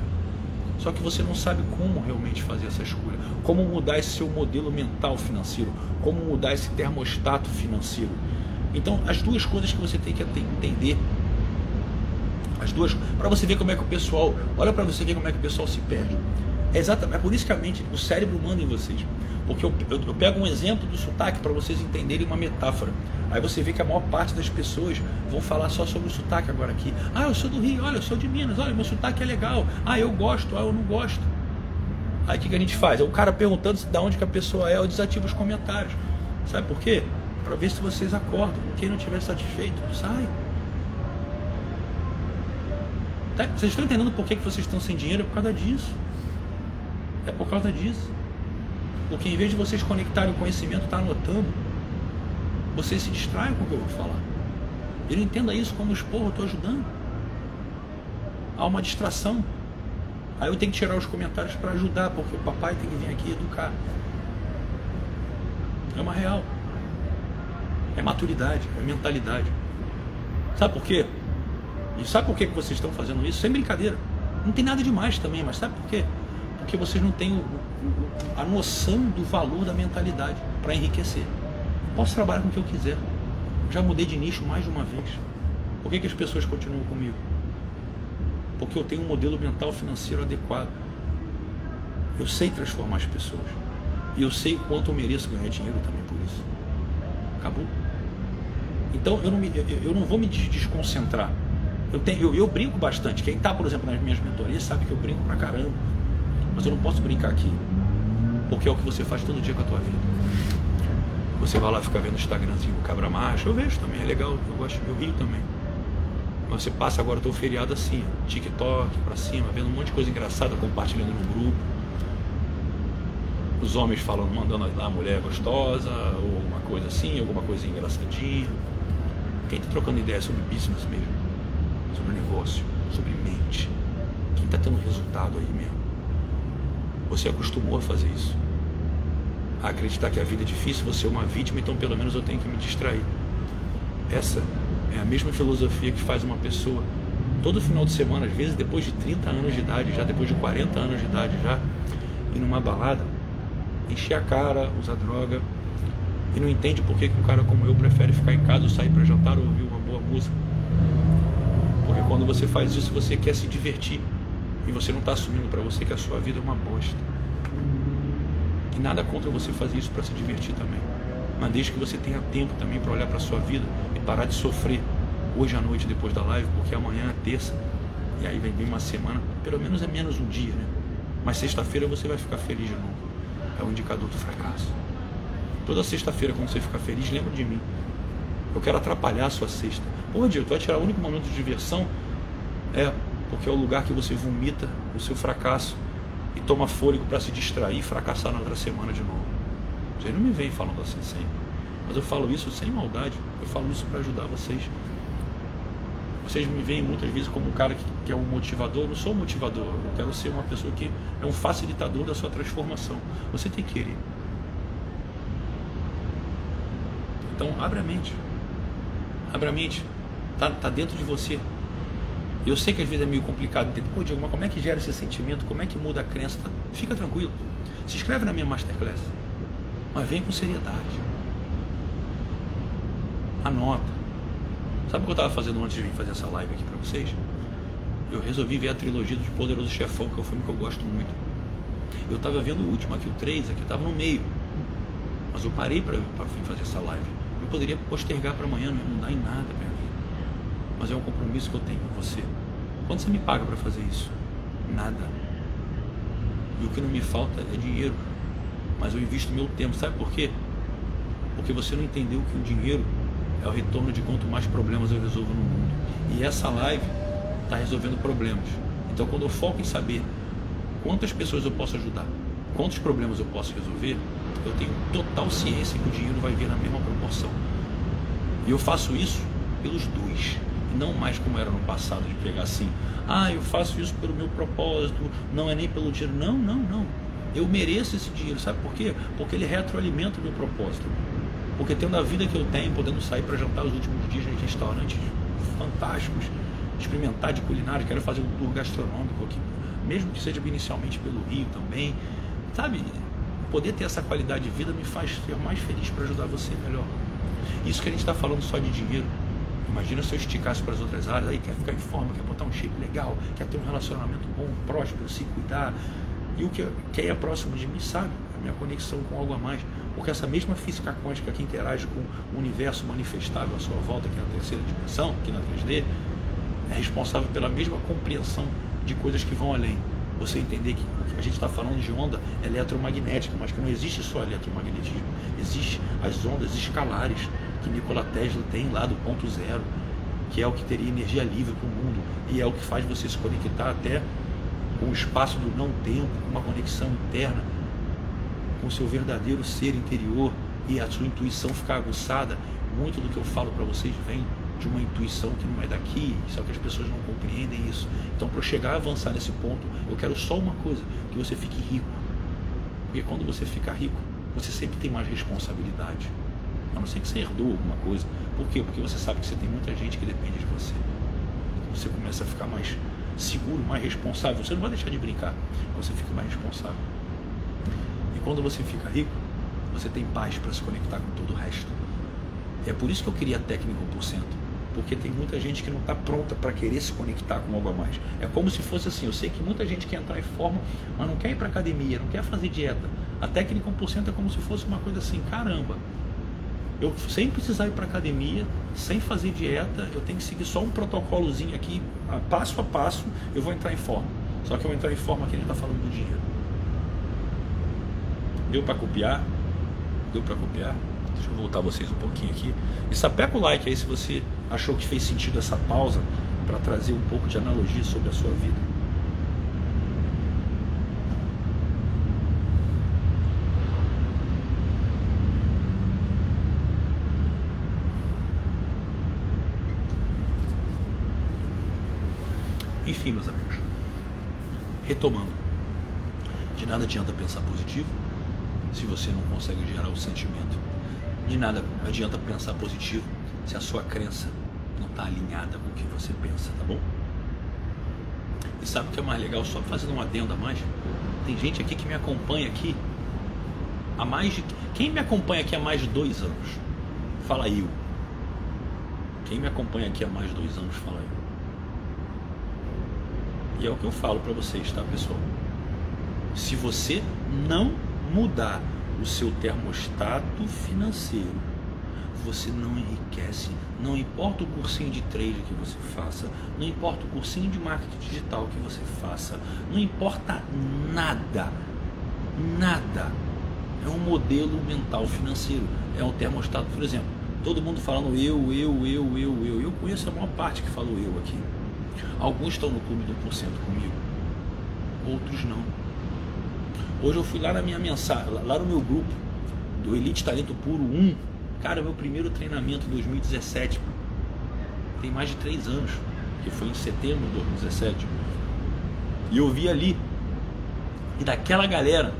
Só que você não sabe como realmente fazer essa escolha, como mudar esse seu modelo mental financeiro, como mudar esse termostato financeiro. Então, as duas coisas que você tem que entender, as duas, para você ver como é que o pessoal, olha para você ver como é que o pessoal se perde. É exatamente, é por isso que a mente, o cérebro manda em vocês. Porque eu, eu, eu pego um exemplo do sotaque para vocês entenderem uma metáfora. Aí você vê que a maior parte das pessoas vão falar só sobre o sotaque agora aqui. Ah, eu sou do Rio, olha, eu sou de Minas, olha, meu sotaque é legal. Ah, eu gosto, ah, eu não gosto. Aí o que, que a gente faz? É o cara perguntando de onde que a pessoa é, eu desativo os comentários. Sabe por quê? Para ver se vocês acordam. Quem não estiver satisfeito, sai. Tá? Vocês estão entendendo por que, que vocês estão sem dinheiro? É por causa disso. É por causa disso. Porque em vez de vocês conectarem o conhecimento, tá anotando, vocês se distraem com o que eu vou falar. Ele entenda isso como esporro, eu estou ajudando. Há uma distração. Aí eu tenho que tirar os comentários para ajudar, porque o papai tem que vir aqui educar. É uma real. É maturidade, é mentalidade. Sabe por quê? E sabe por que vocês estão fazendo isso? Sem brincadeira. Não tem nada demais também, mas sabe por quê? Porque vocês não têm o, o, a noção do valor da mentalidade para enriquecer. Eu posso trabalhar com o que eu quiser. Eu já mudei de nicho mais de uma vez. Por que, que as pessoas continuam comigo? Porque eu tenho um modelo mental financeiro adequado. Eu sei transformar as pessoas. E eu sei o quanto eu mereço ganhar dinheiro também por isso. Acabou. Então eu não, me, eu, eu não vou me desconcentrar. Eu, tenho, eu, eu brinco bastante. Quem está, por exemplo, nas minhas mentorias sabe que eu brinco pra caramba. Mas eu não posso brincar aqui, porque é o que você faz todo dia com a tua vida. Você vai lá ficar vendo o Instagramzinho, cabra macho, eu vejo também, é legal, eu gosto, eu rio também. Mas você passa agora o teu feriado assim, TikTok pra cima, vendo um monte de coisa engraçada, compartilhando no grupo. Os homens falando, mandando a mulher gostosa, ou alguma coisa assim, alguma coisa engraçadinha. Quem tá trocando ideia sobre business mesmo, sobre negócio, sobre mente, quem tá tendo resultado aí mesmo. Você acostumou a fazer isso, a acreditar que a vida é difícil, você é uma vítima, então pelo menos eu tenho que me distrair. Essa é a mesma filosofia que faz uma pessoa, todo final de semana, às vezes depois de trinta anos de idade, já depois de quarenta anos de idade, já ir numa balada, encher a cara, usar droga, e não entende por que que um cara como eu prefere ficar em casa, sair para jantar ou ouvir uma boa música. Porque quando você faz isso, você quer se divertir. E você não está assumindo para você que a sua vida é uma bosta. E nada contra você fazer isso para se divertir também. Mas desde que você tenha tempo também para olhar para a sua vida e parar de sofrer hoje à noite depois da live, porque amanhã é terça, e aí vem uma semana, pelo menos é menos um dia, né? Mas sexta-feira você vai ficar feliz de novo. É um indicador do fracasso. Toda sexta-feira, quando você ficar feliz, lembra de mim. Eu quero atrapalhar a sua sexta. Pô, Diego, tu vai tirar o único momento de diversão? É... porque é o lugar que você vomita o seu fracasso e toma fôlego para se distrair e fracassar na outra semana de novo. Vocês não me veem falando assim sempre, mas eu falo isso sem maldade, eu falo isso para ajudar vocês. Vocês me veem muitas vezes como um cara que, que é um motivador. Eu não sou um motivador, eu quero ser uma pessoa que é um facilitador da sua transformação. Você tem que querer. Então abre a mente, abre a mente, tá, tá dentro de você. Eu sei que às vezes é meio complicado entender. Pô, Diego, mas como é que gera esse sentimento? Como é que muda a crença? Fica tranquilo. Se inscreve na minha masterclass. Mas vem com seriedade. Anota. Sabe o que eu estava fazendo antes de vir fazer essa live aqui para vocês? Eu resolvi ver a trilogia do Poderoso Chefão, que é um filme que eu gosto muito. Eu estava vendo o último aqui, o três, aqui eu estava no meio. Mas eu parei para fazer essa live. Eu poderia postergar para amanhã, não dá em nada para mim. Mas é um compromisso que eu tenho com você. Quando você me paga para fazer isso? Nada. E o que não me falta é dinheiro. Mas eu invisto meu tempo. Sabe por quê? Porque você não entendeu que o dinheiro é o retorno de quanto mais problemas eu resolvo no mundo. E essa live está resolvendo problemas. Então, quando eu foco em saber quantas pessoas eu posso ajudar, quantos problemas eu posso resolver, eu tenho total ciência que o dinheiro vai vir na mesma proporção. E eu faço isso pelos dois. E não mais como era no passado, de pegar assim, ah, eu faço isso pelo meu propósito, não é nem pelo dinheiro. Não, não, não. Eu mereço esse dinheiro. Sabe por quê? Porque ele retroalimenta o meu propósito. Porque tendo a vida que eu tenho, podendo sair para jantar os últimos dias em restaurantes fantásticos, experimentar de culinária, quero fazer um tour gastronômico aqui, mesmo que seja inicialmente pelo Rio também, sabe? Poder ter essa qualidade de vida me faz ser mais feliz para ajudar você melhor. Isso que a gente está falando só de dinheiro. Imagina se eu esticasse para as outras áreas, aí quer ficar em forma, quer botar um shape legal, quer ter um relacionamento bom, próspero, se cuidar. E o que quem é próximo de mim sabe, a minha conexão com algo a mais. Porque essa mesma física quântica que interage com o universo manifestável à sua volta, que é na terceira dimensão, que é na três D, é responsável pela mesma compreensão de coisas que vão além. Você entender que a gente está falando de onda eletromagnética, mas que não existe só eletromagnetismo. Existem as ondas escalares que Nikola Tesla tem lá do ponto zero, que é o que teria energia livre para o mundo, e é o que faz você se conectar até com o espaço do não-tempo, uma conexão interna com o seu verdadeiro ser interior e a sua intuição ficar aguçada. Muito do que eu falo para vocês vem de uma intuição que não é daqui, só que as pessoas não compreendem isso. Então, para eu chegar a avançar nesse ponto, eu quero só uma coisa, que você fique rico. Porque quando você fica rico, você sempre tem mais responsabilidade. A não ser que você herdou alguma coisa. Por quê? Porque você sabe que você tem muita gente que depende de você. Você começa a ficar mais seguro, mais responsável. Você não vai deixar de brincar, você fica mais responsável. E quando você fica rico, você tem paz para se conectar com todo o resto. É por isso que eu queria a técnica um por cento. Porque tem muita gente que não está pronta para querer se conectar com algo a mais. É como se fosse assim, eu sei que muita gente quer entrar em forma, mas não quer ir para a academia, não quer fazer dieta. A técnica um por cento é como se fosse uma coisa assim, caramba, eu sem precisar ir para a academia, sem fazer dieta, eu tenho que seguir só um protocolozinho aqui, passo a passo, eu vou entrar em forma. Só que eu vou entrar em forma aqui, a gente está falando do dinheiro. Deu para copiar? Deu para copiar? Deixa eu voltar vocês um pouquinho aqui. E sapeca o like aí se você achou que fez sentido essa pausa para trazer um pouco de analogia sobre a sua vida. Enfim, meus amigos, retomando, de nada adianta pensar positivo se você não consegue gerar o sentimento. De nada adianta pensar positivo se a sua crença não está alinhada com o que você pensa, tá bom? E sabe o que é mais legal? Só fazendo um adendo a mais, tem gente aqui que me acompanha aqui há mais de... Quem me acompanha aqui há mais de dois anos? Fala eu. Quem me acompanha aqui há mais de dois anos? Fala eu. E é o que eu falo para vocês, tá, pessoal? Se você não mudar o seu termostato financeiro, você não enriquece. Não importa o cursinho de trade que você faça, não importa o cursinho de marketing digital que você faça, não importa nada, nada. É um modelo mental financeiro, é um termostato. Por exemplo, todo mundo falando eu, eu, eu, eu, eu, eu conheço a maior parte que falou eu aqui. Alguns estão no clube do um por cento comigo, outros não. Hoje eu fui lá na minha mensagem, lá no meu grupo do Elite Talento Puro um, cara, meu primeiro treinamento em dois mil e dezessete, tem mais de três anos, que foi em setembro de dois mil e dezessete, e eu vi ali, e daquela galera,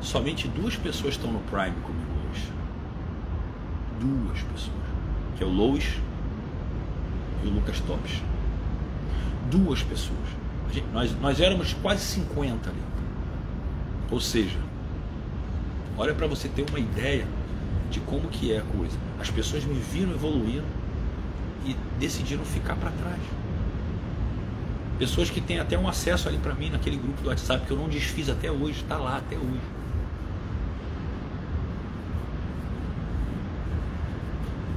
somente duas pessoas estão no Prime comigo hoje, duas pessoas, que é o Lois e o Lucas Topes, duas pessoas. Nós, nós éramos quase cinquenta ali. Ou seja, olha para você ter uma ideia de como que é a coisa. As pessoas me viram evoluindo e decidiram ficar para trás. pessoas que têm até um acesso ali para mim naquele grupo do WhatsApp que eu não desfiz até hoje, está lá até hoje.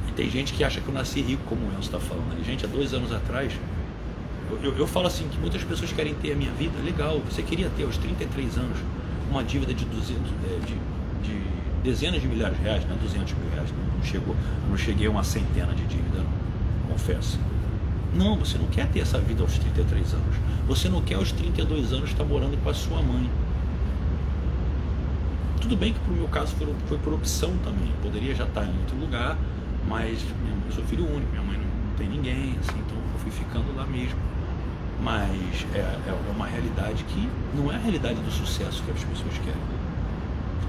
E tem gente que acha que eu nasci rico, como o Enzo está falando ali. Gente, há dois anos atrás, eu, eu, eu falo assim, que muitas pessoas querem ter a minha vida. Legal, você queria ter aos trinta e três anos uma dívida de duzentos, de, de dezenas de milhares de reais, não é duzentos mil reais, não, não chegou, não cheguei a uma centena de dívida, não, confesso. Não, você não quer ter essa vida aos trinta e três anos. Você não quer aos trinta e dois anos estar morando com a sua mãe. Tudo bem que pro meu caso foi, foi por opção também. Eu poderia já estar em outro lugar, mas eu sou filho único, minha mãe não, não tem ninguém, assim, então eu fui ficando lá mesmo. Mas é, é uma realidade que não é a realidade do sucesso que as pessoas querem.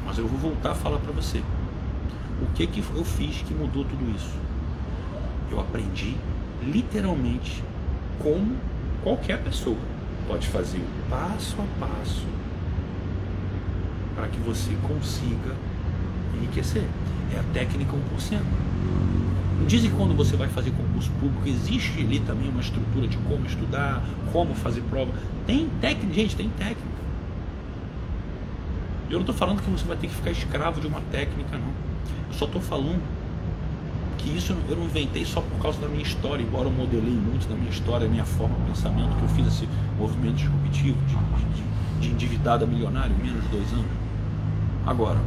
Mas eu vou voltar a falar para você. O que que eu fiz que mudou tudo isso? Eu aprendi literalmente como qualquer pessoa pode fazer o passo a passo para que você consiga enriquecer. É a técnica um por cento. Não dizem que quando você vai fazer concurso público existe ali também uma estrutura de como estudar, como fazer prova. Tem técnica, gente, tem técnica. Eu não estou falando que você vai ter que ficar escravo de uma técnica, não. Eu só estou falando que isso eu não inventei só por causa da minha história, embora eu modelei muito da minha história, da minha forma de pensamento, que eu fiz esse movimento disruptivo de, de, de endividado a milionário em menos de dois anos. Agora,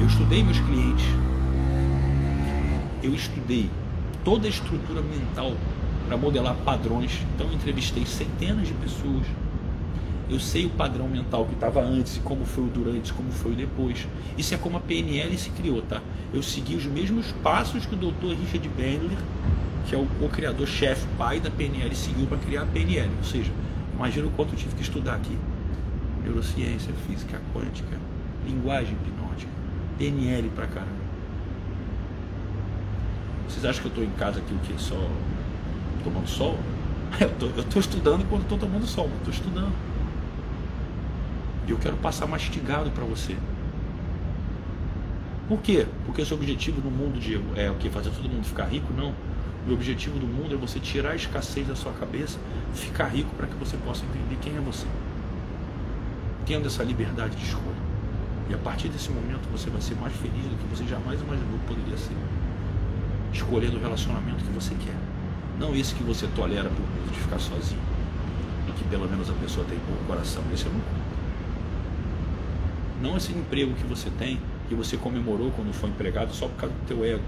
eu estudei meus clientes, eu estudei toda a estrutura mental para modelar padrões, então eu entrevistei centenas de pessoas. Eu sei o padrão mental que estava antes, como foi o durante, como foi o depois. Isso é como a P N L se criou, tá? Eu segui os mesmos passos que o doutor Richard Bandler, que é o, o criador-chefe, pai da P N L, seguiu para criar a P N L. Ou seja, imagina o quanto eu tive que estudar aqui. Neurociência, física quântica, linguagem hipnótica, P N L pra caramba. Vocês acham que eu estou em casa aqui o quê? Só tomando sol? Eu estou estudando enquanto estou tomando sol, mas estou estudando. E eu quero passar mastigado para você. Por quê? Porque o seu objetivo no mundo, Diego, é o quê? Fazer todo mundo ficar rico? Não. O objetivo do mundo é você tirar a escassez da sua cabeça, ficar rico para que você possa entender quem é você. Tendo essa liberdade de escolha. E a partir desse momento você vai ser mais feliz do que você jamais imaginou que poderia ser. Escolhendo o relacionamento que você quer. Não esse que você tolera por medo de ficar sozinho. E que pelo menos a pessoa tem bom coração. Esse eu não conto. Não esse emprego que você tem, que você comemorou quando foi empregado só por causa do teu ego.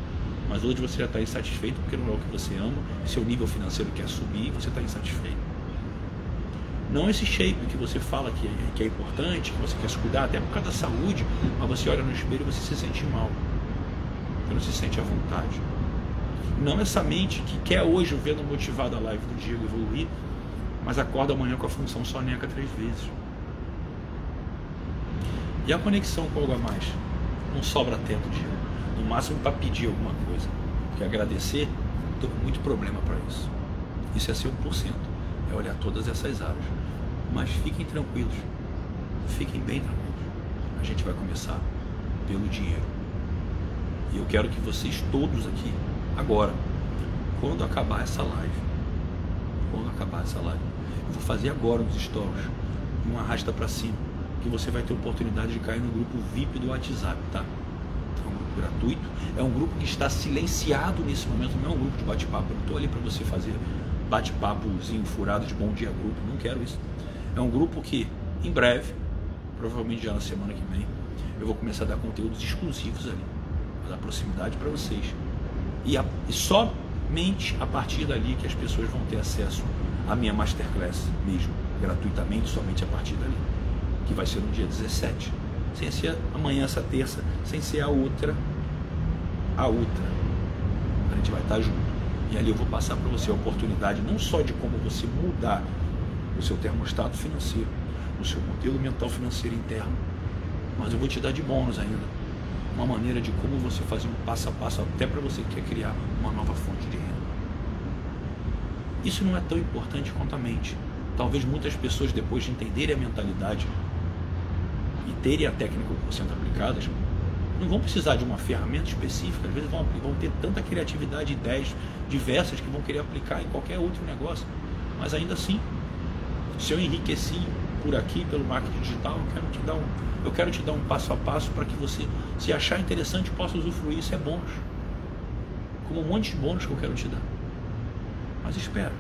Mas hoje você já está insatisfeito porque não é o que você ama, seu nível financeiro quer subir e você está insatisfeito. Não esse shape que você fala que é, que é importante, que você quer se cuidar, até por causa da saúde, mas você olha no espelho e você se sente mal. Você não se sente à vontade. Não essa mente que quer hoje, vendo motivada a live do Diego evoluir, mas acorda amanhã com a função soneca três vezes. E a conexão com algo a mais? Não sobra tempo, Diego. No máximo para pedir alguma coisa. Porque agradecer, estou com muito problema para isso. Isso é ser um por cento. É olhar todas essas áreas. Mas fiquem tranquilos. Fiquem bem tranquilos. A gente vai começar pelo dinheiro. E eu quero que vocês todos aqui, agora, quando acabar essa live, quando acabar essa live, eu vou fazer agora nos stories, uma arrasta para cima. Que você vai ter oportunidade de cair no grupo V I P do WhatsApp, tá? É um grupo gratuito, é um grupo que está silenciado nesse momento, não é um grupo de bate-papo. Eu não estou ali para você fazer bate-papozinho furado de bom dia grupo, não quero isso. É um grupo que, em breve, provavelmente já na semana que vem, eu vou começar a dar conteúdos exclusivos ali, para dar proximidade para vocês. E, a, e somente a partir dali que as pessoas vão ter acesso à minha masterclass mesmo, gratuitamente, somente a partir dali. Que vai ser no dia dezessete, sem ser amanhã essa terça, sem ser a outra, a outra, a gente vai estar junto, e ali eu vou passar para você a oportunidade não só de como você mudar o seu termostato financeiro, o seu modelo mental financeiro interno, mas eu vou te dar de bônus ainda, uma maneira de como você fazer um passo a passo até para você que quer criar uma nova fonte de renda. Isso não é tão importante quanto a mente. Talvez muitas pessoas depois de entenderem a mentalidade e terem a técnica um por cento aplicadas, não vão precisar de uma ferramenta específica, às vezes vão, vão ter tanta criatividade, ideias diversas que vão querer aplicar em qualquer outro negócio, mas ainda assim Se eu enriqueci por aqui, pelo marketing digital, eu quero te dar um, eu quero te dar um passo a passo para que você, se achar interessante, possa usufruir. Isso é bônus. Como um monte de bônus que eu quero te dar. Mas espera.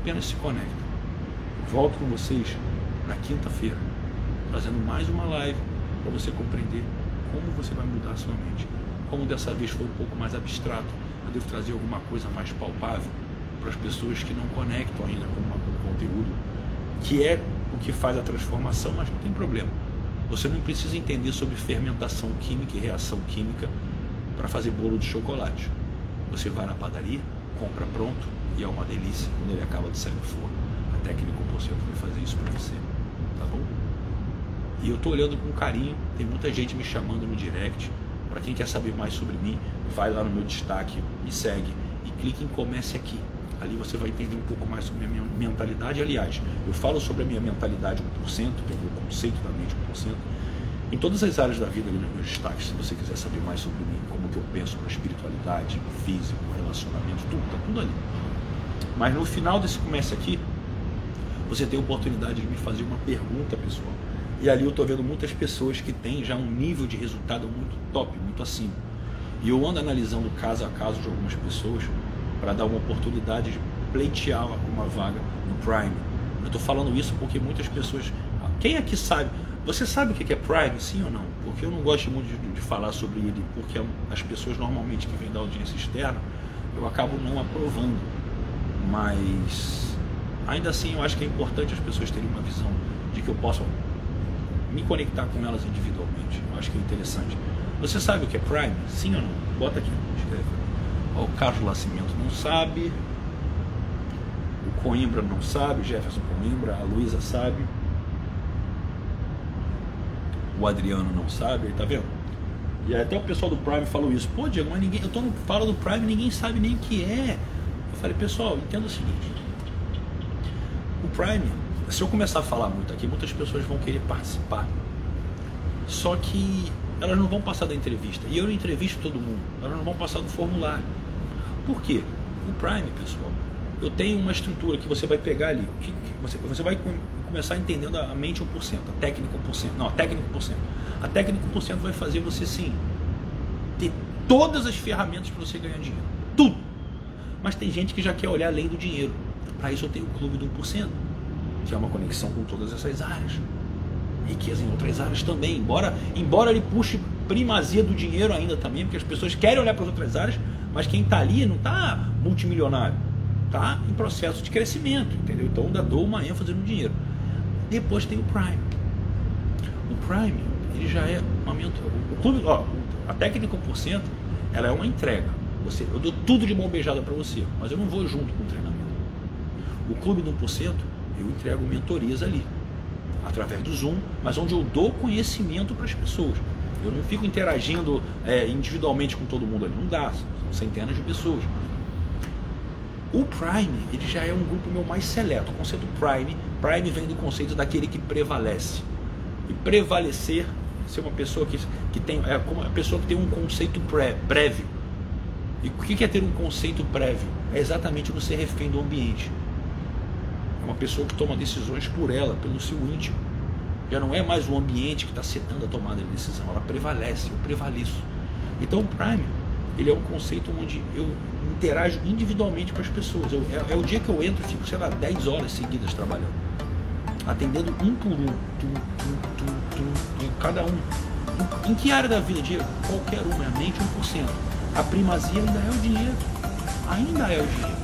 Apenas se conecta. Volto com vocês na quinta-feira, trazendo mais uma live para você compreender como você vai mudar a sua mente. Como dessa vez foi um pouco mais abstrato, eu devo trazer alguma coisa mais palpável para as pessoas que não conectam ainda com o conteúdo, que é o que faz a transformação, mas não tem problema. Você não precisa entender sobre fermentação química e reação química para fazer bolo de chocolate. Você vai na padaria, compra pronto e é uma delícia quando ele acaba de sair do forno. A técnica consciente vai fazer isso para você, tá bom? E eu estou olhando com carinho, tem muita gente me chamando no direct. Para quem quer saber mais sobre mim, vai lá no meu destaque, me segue e clique em Comece Aqui. Ali você vai entender um pouco mais sobre a minha mentalidade. Aliás, eu falo sobre a minha mentalidade um por cento, que é o conceito da mente um por cento, em todas as áreas da vida ali nos meus destaques. Se você quiser saber mais sobre mim, como que eu penso na espiritualidade, no físico, no relacionamento, tudo, está tudo ali. Mas no final desse Comece Aqui, você tem a oportunidade de me fazer uma pergunta, pessoal. E ali eu estou vendo muitas pessoas que têm já um nível de resultado muito top, muito acima. E eu ando analisando caso a caso de algumas pessoas para dar uma oportunidade de pleitear uma vaga no Prime. Eu estou falando isso porque muitas pessoas... Quem aqui sabe? Você sabe o que é Prime, sim ou não? Porque eu não gosto muito de, de falar sobre ele, porque as pessoas normalmente que vêm da audiência externa, eu acabo não aprovando. Mas ainda assim eu acho que é importante as pessoas terem uma visão de que eu posso... me conectar com elas individualmente. Eu acho que é interessante. Você sabe o que é Prime? Sim ou não? Bota aqui, escreve. Ó, o Carlos Nascimento não sabe. O Coimbra não sabe. Jefferson Coimbra. A Luísa sabe. O Adriano não sabe. Tá vendo? E até o pessoal do Prime falou isso. Pô, Diego, mas ninguém... eu tô no... falo do Prime, ninguém sabe nem o que é. Eu falei, pessoal, entenda o seguinte. O Prime... Se eu começar a falar muito aqui, muitas pessoas vão querer participar. Só que elas não vão passar da entrevista. E eu não entrevisto todo mundo. Elas não vão passar do formulário. Por quê? O Prime, pessoal, eu tenho uma estrutura que você vai pegar ali. Que você, você vai com, começar entendendo a mente um por cento, a técnica um por cento. Não, a técnica um por cento. A técnica um por cento vai fazer você, sim, ter todas as ferramentas para você ganhar dinheiro. Tudo. Mas tem gente que já quer olhar além do dinheiro. Para isso eu tenho o clube do um por cento. Que é uma conexão com todas essas áreas, riqueza em outras áreas também, embora, embora ele puxe primazia do dinheiro ainda também, porque as pessoas querem olhar para as outras áreas, mas quem está ali não está multimilionário, está em processo de crescimento, entendeu? Então ainda dou uma ênfase no dinheiro. Depois tem o Prime. O Prime, ele já é uma mentoria. O clube, ó, a técnica um por cento, ela é uma entrega. Você, eu dou tudo de mão beijada para você, mas eu não vou junto com o treinamento. O clube do um por cento, eu entrego mentorias ali, através do Zoom, mas onde eu dou conhecimento para as pessoas. Eu não fico interagindo é, individualmente com todo mundo ali, não dá, são centenas de pessoas. O Prime, ele já é um grupo meu mais seleto. O conceito Prime, Prime vem do conceito daquele que prevalece. E prevalecer, ser uma pessoa que, que tem, é como a pessoa que tem um conceito pré, prévio. E o que é ter um conceito prévio? É exatamente não ser refém do ambiente. Uma pessoa que toma decisões por ela, pelo seu íntimo. Já não é mais o ambiente que está setando a tomada de decisão, ela prevalece, eu prevaleço. Então o Prime, ele é um conceito onde eu interajo individualmente com as pessoas. Eu, é, é o dia que eu entro e fico, sei lá, dez horas seguidas trabalhando, atendendo um por um, tum, tum, tum, tum, tum, cada um. Em que área da vida, Diego? Qualquer uma, é a mente um por cento. A primazia ainda é o dinheiro, ainda é o dinheiro.